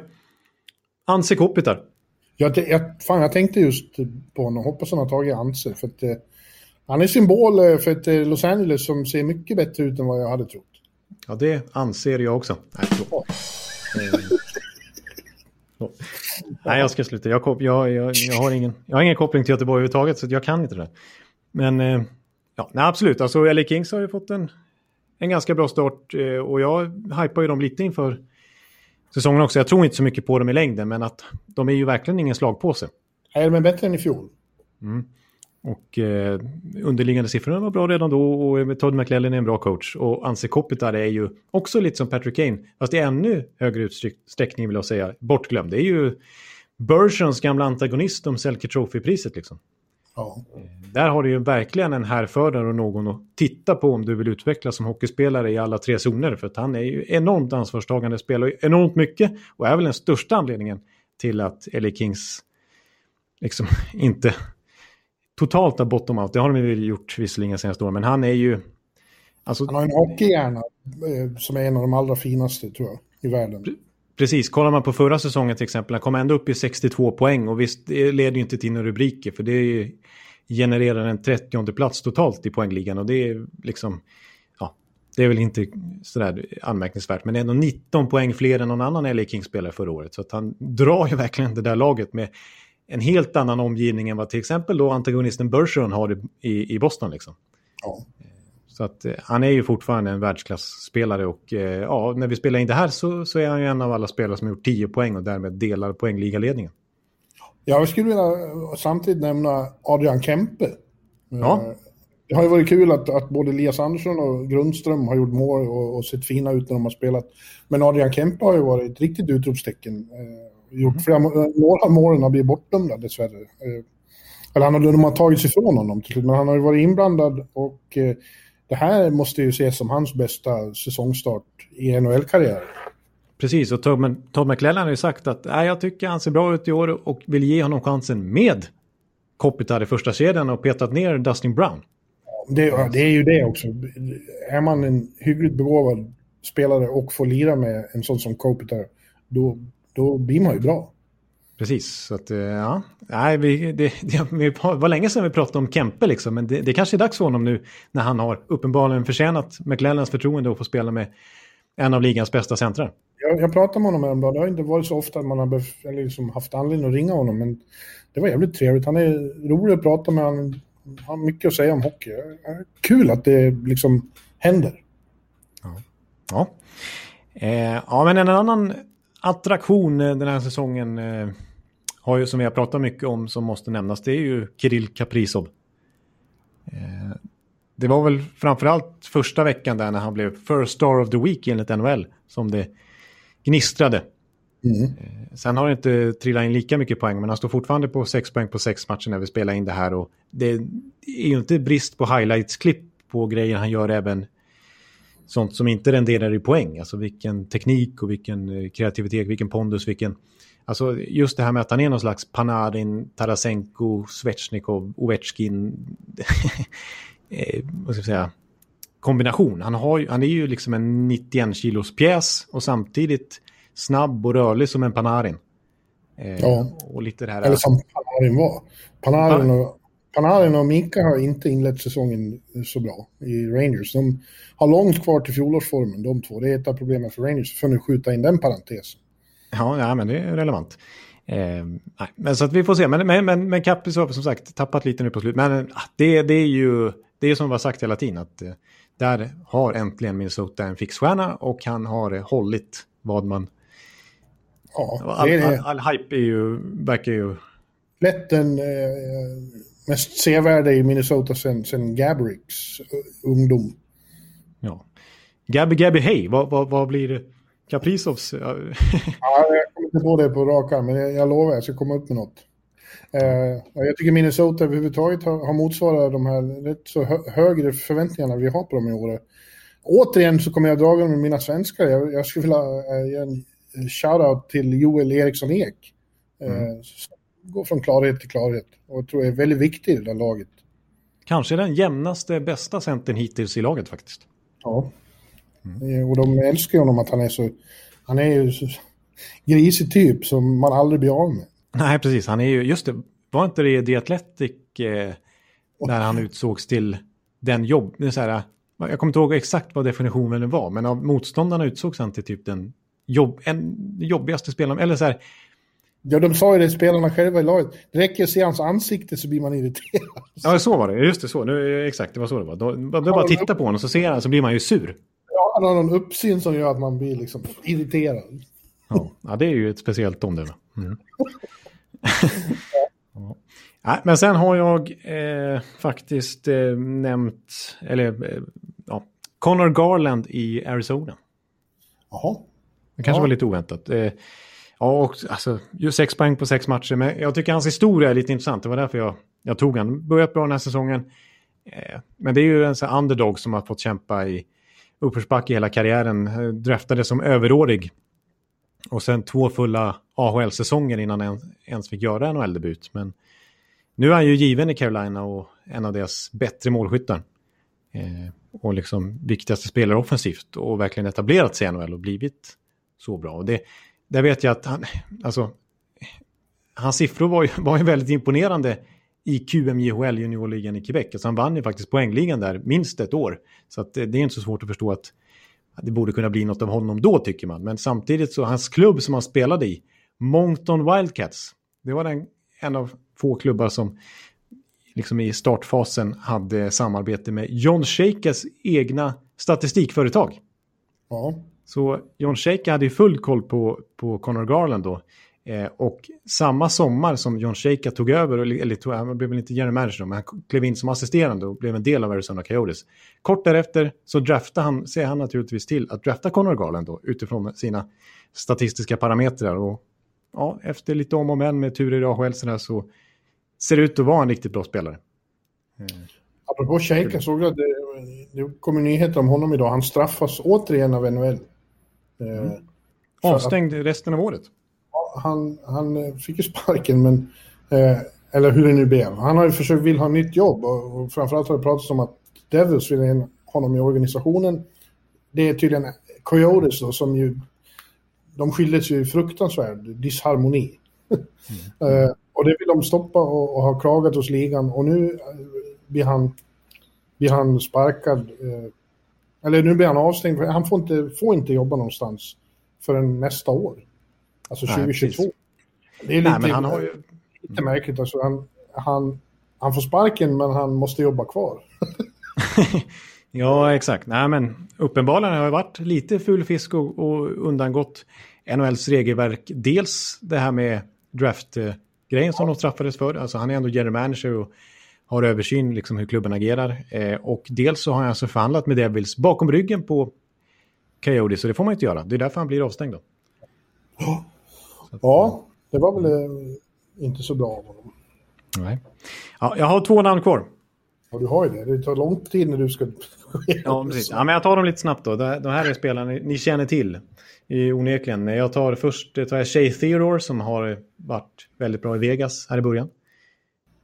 Anze Kopitar. Jag tänkte just på honom. Hoppas han har tagit Anze. För att, han är symbol för ett Los Angeles som ser mycket bättre ut än vad jag hade trott. Ja, det anser jag också. Nej, jag ska sluta. Jag har ingen koppling till Göteborg överhuvudtaget så jag kan inte det där. Men ja, nej, absolut. Alltså, LA Kings har ju fått en ganska bra start och jag hypar ju dem lite inför säsongen också. Jag tror inte så mycket på dem i längden men att de är ju verkligen ingen slagpåse. Nej, de är bättre än i fjol. Mm. Och underliggande siffrorna var bra redan då och Todd McLellan är en bra coach och Anze Kopitar är ju också lite som Patrick Kane fast i ännu högre utsträckning vill jag säga bortglömd. Det är ju Bergeron's gamla antagonist om Selke Trophy-priset liksom. Ja. Där har du ju verkligen en härförare och någon att titta på om du vill utvecklas som hockeyspelare i alla tre zoner för att han är ju enormt ansvarstagande, spelar enormt mycket och är väl den största anledningen till att LA Kings liksom inte totalt av bottom out. Det har de väl gjort visserligen senaste åren. Men han är ju... Alltså, han har en hockeyhjärna som är en av de allra finaste tror jag i världen. Precis. Kollar man på förra säsongen till exempel. Han kom ändå upp i 62 poäng. Och visst, det leder ju inte till några rubriker. För det genererar en 30:e plats totalt i poängligan. Och det är liksom... Ja, det är väl inte sådär anmärkningsvärt. Men det är ändå 19 poäng fler än någon annan LA Kings-spelare förra året. Så att han drar ju verkligen det där laget med... en helt annan omgivning än vad till exempel då antagonisten Bergeron har i Boston liksom. Ja. Så att han är ju fortfarande en världsklassspelare och ja, när vi spelar in det här så är han ju en av alla spelare som har gjort 10 poäng och därmed delar poängligaledningen. Ja, jag skulle vilja samtidigt nämna Adrian Kempe. Ja. Det har ju varit kul att både Elias Andersson och Grundström har gjort mål och sett fina ut när de har spelat. Men Adrian Kempe har ju varit ett riktigt utropstecken. Några av målen har blivit bortdömda dessvärre. Eller de har tagits ifrån honom. Men han har ju varit inblandad och det här måste ju ses som hans bästa säsongstart i NHL-karriären. Precis, och Todd McLellan har ju sagt att jag tycker han ser bra ut i år och vill ge honom chansen med Kopitar i första kedjan och petat ner Dustin Brown. Ja, det är ju det också. Är man en hyggligt begåvad spelare och får lira med en sån som Kopitar, då blir man ju bra. Precis, så att ja. Nej, det var länge sedan vi pratade om Kempe liksom, men det kanske är dags för honom nu när han har uppenbarligen förtjänat McLellans förtroende och får spela med en av ligans bästa centrar. Jag pratade med honom häromdagen. Det har inte varit så ofta man har liksom haft anledning att ringa honom, men det var jävligt trevligt. Han är rolig att prata med, han har mycket att säga om hockey. Kul att det liksom händer. Ja, men en annan attraktion den här säsongen har ju, som vi har pratat mycket om, som måste nämnas, det är ju Kirill Kaprizov. Det var väl framförallt första veckan där när han blev first star of the week enligt NHL som det gnistrade. Mm. Sen har det inte trillat in lika mycket poäng, men han står fortfarande på 6 poäng på 6 matcher när vi spelar in det här, och det är ju inte brist på highlights-klipp på grejer han gör, även sånt som inte renderar i poäng. Alltså vilken teknik och vilken kreativitet, vilken pondus, vilken... Alltså just det här med att han är någon slags Panarin, Tarasenko, Svechnikov, Ovechkin vad ska jag säga, kombination. Han är ju liksom en 91 kilos pjäs och samtidigt snabb och rörlig som en Panarin. Och lite det här, eller som Panarin var. Panarin och Mika har inte inlett säsongen så bra i Rangers. De har långt kvar till fjolårsformen, de två. Det är ett av problemen för Rangers, för att nu skjuta in den parentesen. Ja, men det är relevant. Nej, men så att vi får se. Men Kaprizov som sagt tappat lite nu på slut. Men det är ju det är som var sagt hela tiden, att där har äntligen Minnesota en fixstjärna och han har hållit vad man... Ja, all hype är ju, verkar ju... Lätt den mest sevärde i Minnesota sen Gabricks ungdom. Ja. Gabby, hej! Vad blir det? Kaprizovs... Ja, jag kommer inte på det på raka, men jag lovar, jag ska komma upp med något. Jag tycker Minnesota överhuvudtaget har motsvarat de här rätt så högre förväntningarna vi har på dem i år. Återigen så kommer jag dra dem med mina svenskar. Jag skulle vilja ge en shoutout till Joel Eriksson Ek. Som går från klarhet till klarhet. Och jag tror är väldigt viktig i det där laget. Kanske den jämnaste, bästa centern hittills i laget faktiskt. Ja. Mm. Och de älskar honom, att han är ju så grisig typ som man aldrig blir av med. Nej, precis. Han är ju, just det, var inte det The Athletic när han utsågs till den jobb, det är så här, jag kommer inte ihåg exakt vad definitionen var, men av motståndarna utsågs han till typ den jobbigaste spelaren, eller så här. Ja, de sa ju det, spelarna själva i laget. Det räcker att se hans ansikte så blir man irriterad. Ja, så var det. Just det, så. Nu, exakt, det var så det var. Då bara titta på honom och så ser han, så blir man ju sur. Han har någon uppsyn som gör att man blir liksom irriterad. Ja, det är ju ett speciellt omdöme. Mm. Ja, men sen har jag faktiskt nämnt Connor Garland i Arizona. Jaha. Det kanske var lite oväntat. Och alltså, ju 6 poäng på 6 matcher. Men jag tycker hans historia är lite intressant. Det var därför jag tog han. Börjat bra den här säsongen. Men det är ju en sån underdog som har fått kämpa i uppförsbacke hela karriären, draftades som överårig och sen 2 fulla AHL-säsonger innan han ens fick göra NHL-debut. Men nu är han ju given i Carolina och en av deras bättre målskyttar och liksom viktigaste spelare offensivt, och verkligen etablerat sig i NHL och blivit så bra. Och där vet jag att hans siffror var ju väldigt imponerande i QMJHL, juniorligan i Quebec. Alltså han vann ju faktiskt poängligan där minst ett år. Så att det är inte så svårt att förstå att det borde kunna bli något av honom då, tycker man. Men samtidigt så hans klubb som han spelade i, Moncton Wildcats, det var en av få klubbar som liksom i startfasen hade samarbete med John Chaykas egna statistikföretag. Ja. Så John Chayka hade ju full koll på Connor Garland då. Och samma sommar som John Chayka tog över, eller han blev väl inte general manager, men han klev in som assisterande och blev en del av Arizona Coyotes. Kort därefter så ser han naturligtvis till att drafta Connor Garland då, utifrån sina statistiska parametrar. Och ja, efter lite om och men med turer i AHL så ser det ut att vara en riktigt bra spelare. Apropå Chayka, såg jag att det kommer nyheter om honom idag. Han straffas återigen av NHL. Avstängd resten av året. Han fick ju sparken, men, eller hur det nu blev. Han har ju försökt vill ha nytt jobb, och framförallt har det pratats om att Devils vill ha honom i organisationen. Det är tydligen Coyotes då, som ju de skildes ju i fruktansvärd disharmoni. Och det vill de stoppa och har klagat hos ligan, och nu blir han sparkad eller nu blir han avstängd. Han får inte jobba någonstans förrän nästa år. Alltså 2022. Det är lite, men han har ju... lite märkligt. Alltså han får sparken, men han måste jobba kvar. Ja, exakt. Nej, men uppenbarligen har det varit lite full fisk och undangått NHLs regelverk. Dels det här med draft-grejen som de straffades för. Alltså han är ändå general manager och har översyn liksom hur klubben agerar. Och dels så har han alltså förhandlat med Devils bakom ryggen på Coyotes. Så det får man inte göra. Det är därför han blir avstängd då. Ja, det var väl inte så bra av honom. Nej. Ja, jag har 2 namn kvar. Ja, du har ju det. Det tar lång tid när du ska... Ja, precis. Ja, men jag tar dem lite snabbt då. De här är spelarna ni känner till onekligen. Jag tar först Shea Theodore som har varit väldigt bra i Vegas här i början.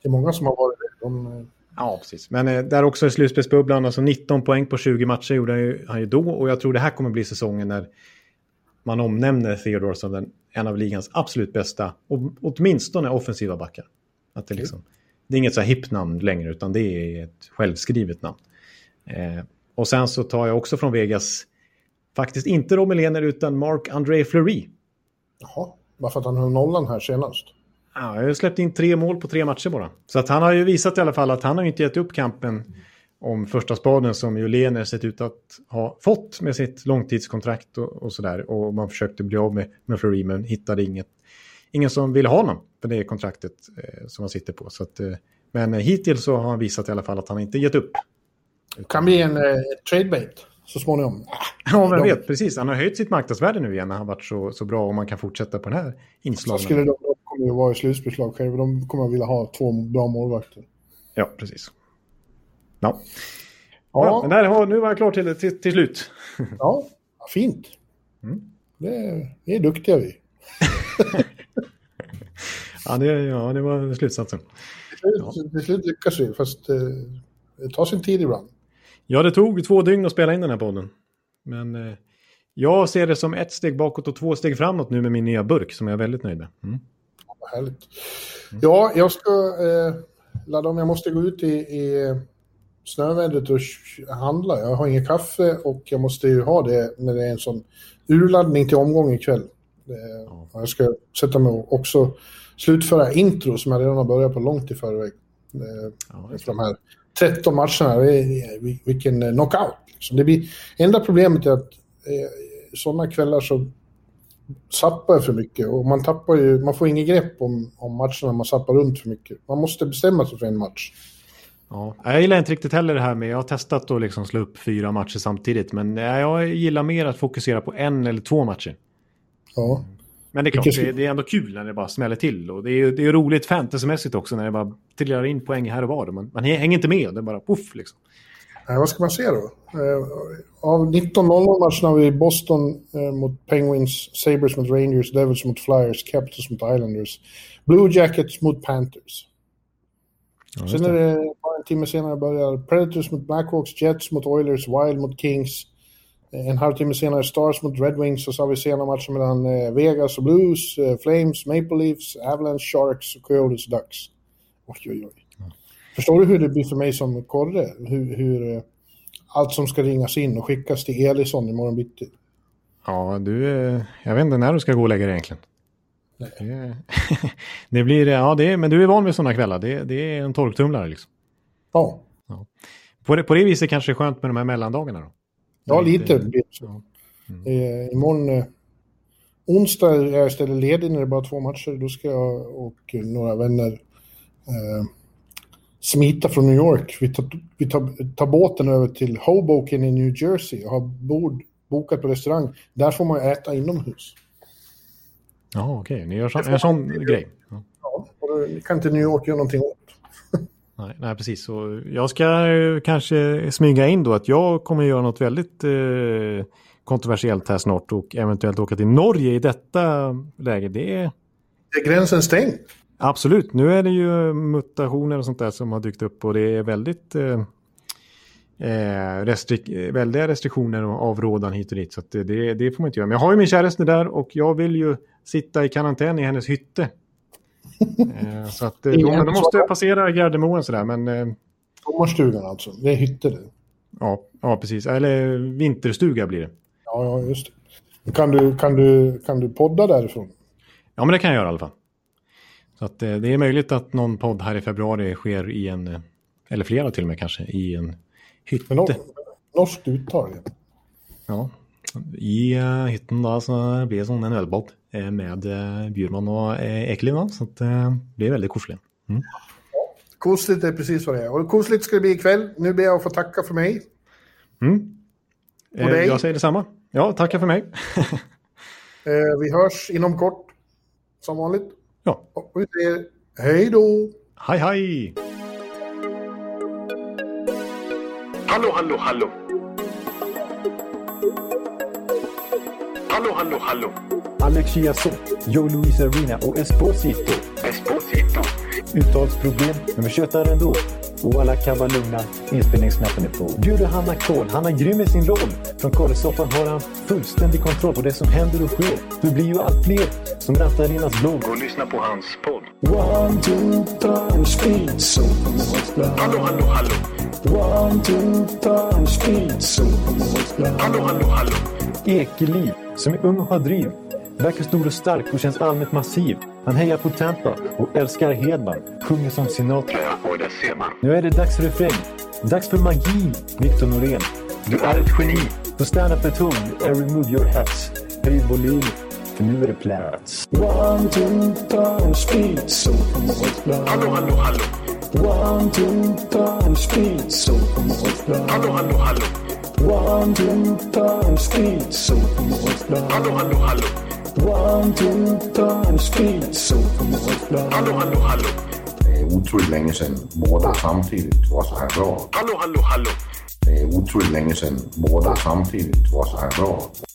Det är många som har varit det. Ja, precis. Men där också i slutspelsbubblan, alltså 19 poäng på 20 matcher gjorde han ju då. Och jag tror det här kommer bli säsongen när man omnämner Theodore som en av ligans absolut bästa, och åtminstone offensiva backar. Att det, liksom, det är inget så här hippt namn längre, utan det är ett självskrivet namn. Och sen så tar jag också från Vegas faktiskt inte Rob Melener utan Marc-Andre Fleury. Jaha, varför att han höll nollan här senast? Ja, jag har släppt in 3 mål på 3 matcher bara. Så att han har ju visat i alla fall att han har inte gett upp kampen om första spaden som ju Lener sett ut att ha fått med sitt långtidskontrakt och sådär. Och man försökte bli av med Fleury men hittade ingen som ville ha honom för det kontraktet som han sitter på. Så att, men hittills så har han visat i alla fall att han inte gett upp. Det kan bli en tradebait så småningom. Ja, man vet. Precis. Han har höjt sitt marknadsvärde nu igen när han varit så bra och man kan fortsätta på den här inslagen. Så skulle de kommer ju vara i slutspelslag själv. De kommer vilja ha 2 bra målvakter. Ja, precis. Ja. Ja, men nu var jag klar till slut. Ja, fint. Mm. Det är duktiga vi. Ja, det var slutsatsen. Till slut lyckas vi, fast... Det tar sin tid ibland. Ja, det tog 2 dygn att spela in den här podden. Men jag ser det som 1 steg bakåt och 2 steg framåt nu med min nya burk som jag är väldigt nöjd med. Mm. Ja, vad härligt. Ja, jag ska ladda om. Jag måste gå ut i snövädret och handla. Jag har ingen kaffe och jag måste ju ha det när det är en sån urladdning till omgång ikväll. Jag ska sätta mig och också slutföra intro som jag redan har börjat på långt i förväg. För de här 13 matcherna, vilken knockout. Så det blir, enda problemet är att sådana kvällar så sappar jag för mycket och man tappar ju, man får ingen grepp om matcherna, man sappar runt för mycket. Man måste bestämma sig för en match. Ja, jag gillar inte riktigt heller det här med, jag har testat att liksom slå upp 4 matcher samtidigt, men jag gillar mer att fokusera på 1 eller 2 matcher. Ja. Men det är klart, det är ändå kul när det bara smäller till. Och det är roligt fantasymässigt också när det bara trillar in poäng här och var. Man hänger inte med, det är bara puff liksom. Vad ska man se då? Av 19-0-matcherna har vi Boston mot Penguins, Sabres mot Rangers, Devils mot Flyers, Capitals mot Islanders, Blue Jackets mot Panthers. Ja, sen är det bara en timme senare börjar Predators mot Blackhawks, Jets mot Oilers, Wild mot Kings. En halvtimme senare Stars mot Red Wings, och så har vi senare matcher mellan Vegas och Blues, Flames, Maple Leafs, Avalanche, Sharks och Coyotes Ducks. Oj. Mm. Förstår du hur det blir för mig som korre? Hur allt som ska ringas in och skickas till Elisson imorgon bitti? Ja, jag vet inte när du ska gå och lägga dig egentligen. Nej. Det blir, ja, men du är van vid sådana kvällar. Det är en torktumlare liksom. Ja. På det viset kanske det är skönt med de här mellandagarna då? Ja, lite. Imorgon onsdag är jag istället ledig när det är bara 2 matcher. Då ska jag och några vänner smita från New York. Vi tar båten över till Hoboken i New Jersey och har bokat på restaurang. Där får man äta inomhus. Ja, okej. Ni gör en sån grej. Ja, och det kan inte New York göra någonting åt. Nej, precis. Så jag ska kanske smyga in då att jag kommer göra något väldigt kontroversiellt här snart och eventuellt åka till Norge i detta läge. Är gränsen stängd? Absolut. Nu är det ju mutationer och sånt där som har dykt upp och det är väldigt väldiga restriktioner och avrådan hit och dit. Så att det får man inte göra. Men jag har ju min kärlek där och jag vill ju sitta i karantän i hennes hytte. Så att de måste passera Gardermoen sådär, men sommarstugan alltså, det är hytter det. Ja, precis, eller vinterstuga blir det. Ja, just det. Kan du podda därifrån? Ja, men det kan jag göra i alla fall. Så att det är möjligt att någon podd här i februari sker i en, eller flera till och med kanske, i en hytte. Norskt uttal. Ja, i hytten da, så blir det sånn en ølbad med Bjurman og Ekelin da, så det blir väldigt koselig. Mm. Kosligt är precis vad det är. Och kosligt ska det bli ikväll. Nu ber jag att få tacka för mig. Mm. Och jag säger detsamma. Ja, tacka för mig. Vi hörs inom kort. Som vanligt. Ja. Och vi säger hej då. Hej hej. Hallå, hallå, hallå. Hallå, hallå, hallå. Alex Chiasso, Joe Luis Arena och Esposito. Esposito. Uttalsproblem, men vi tjötar ändå. Och alla kan vara lugna, inspelningsknappen är på. Bjuder Hanna Kohl, han är grym i sin roll. Från Kållesoffan har han fullständig kontroll på det som händer och sker. Det blir ju allt fler som rattar in hans blogg. Och lyssna på hans podd. One, two, times speed, so hallå, hallå, hallå. One, two, times speed, so hallå, hallå, hallå. Ekeliv, som är ung och har driv. Verkar stor och stark och känns allmänt massiv. Han hejar på Tampa och älskar Hedman. Sjunger som Sinatra. Ja, och det ser man. Nu är det dags för refräng. Dags för magi, Victor Norén. Du är ett geni. Så stand up at home and remove your hats. Höj volym, för nu är det plats. One, two, time, speed, so hallå, hallå, hallå. One, two, time, speed, so hallå, hallå, hallå. One, two, time, speed, so hallå, hallå, hallå. One, two, time, speed, so hallå, hallå, hallå. Det är otroligt länge sedan båda samtidigt var så här bra. Hallå, hallå, hallå. Det är otroligt länge sedan båda samtidigt var så här bra.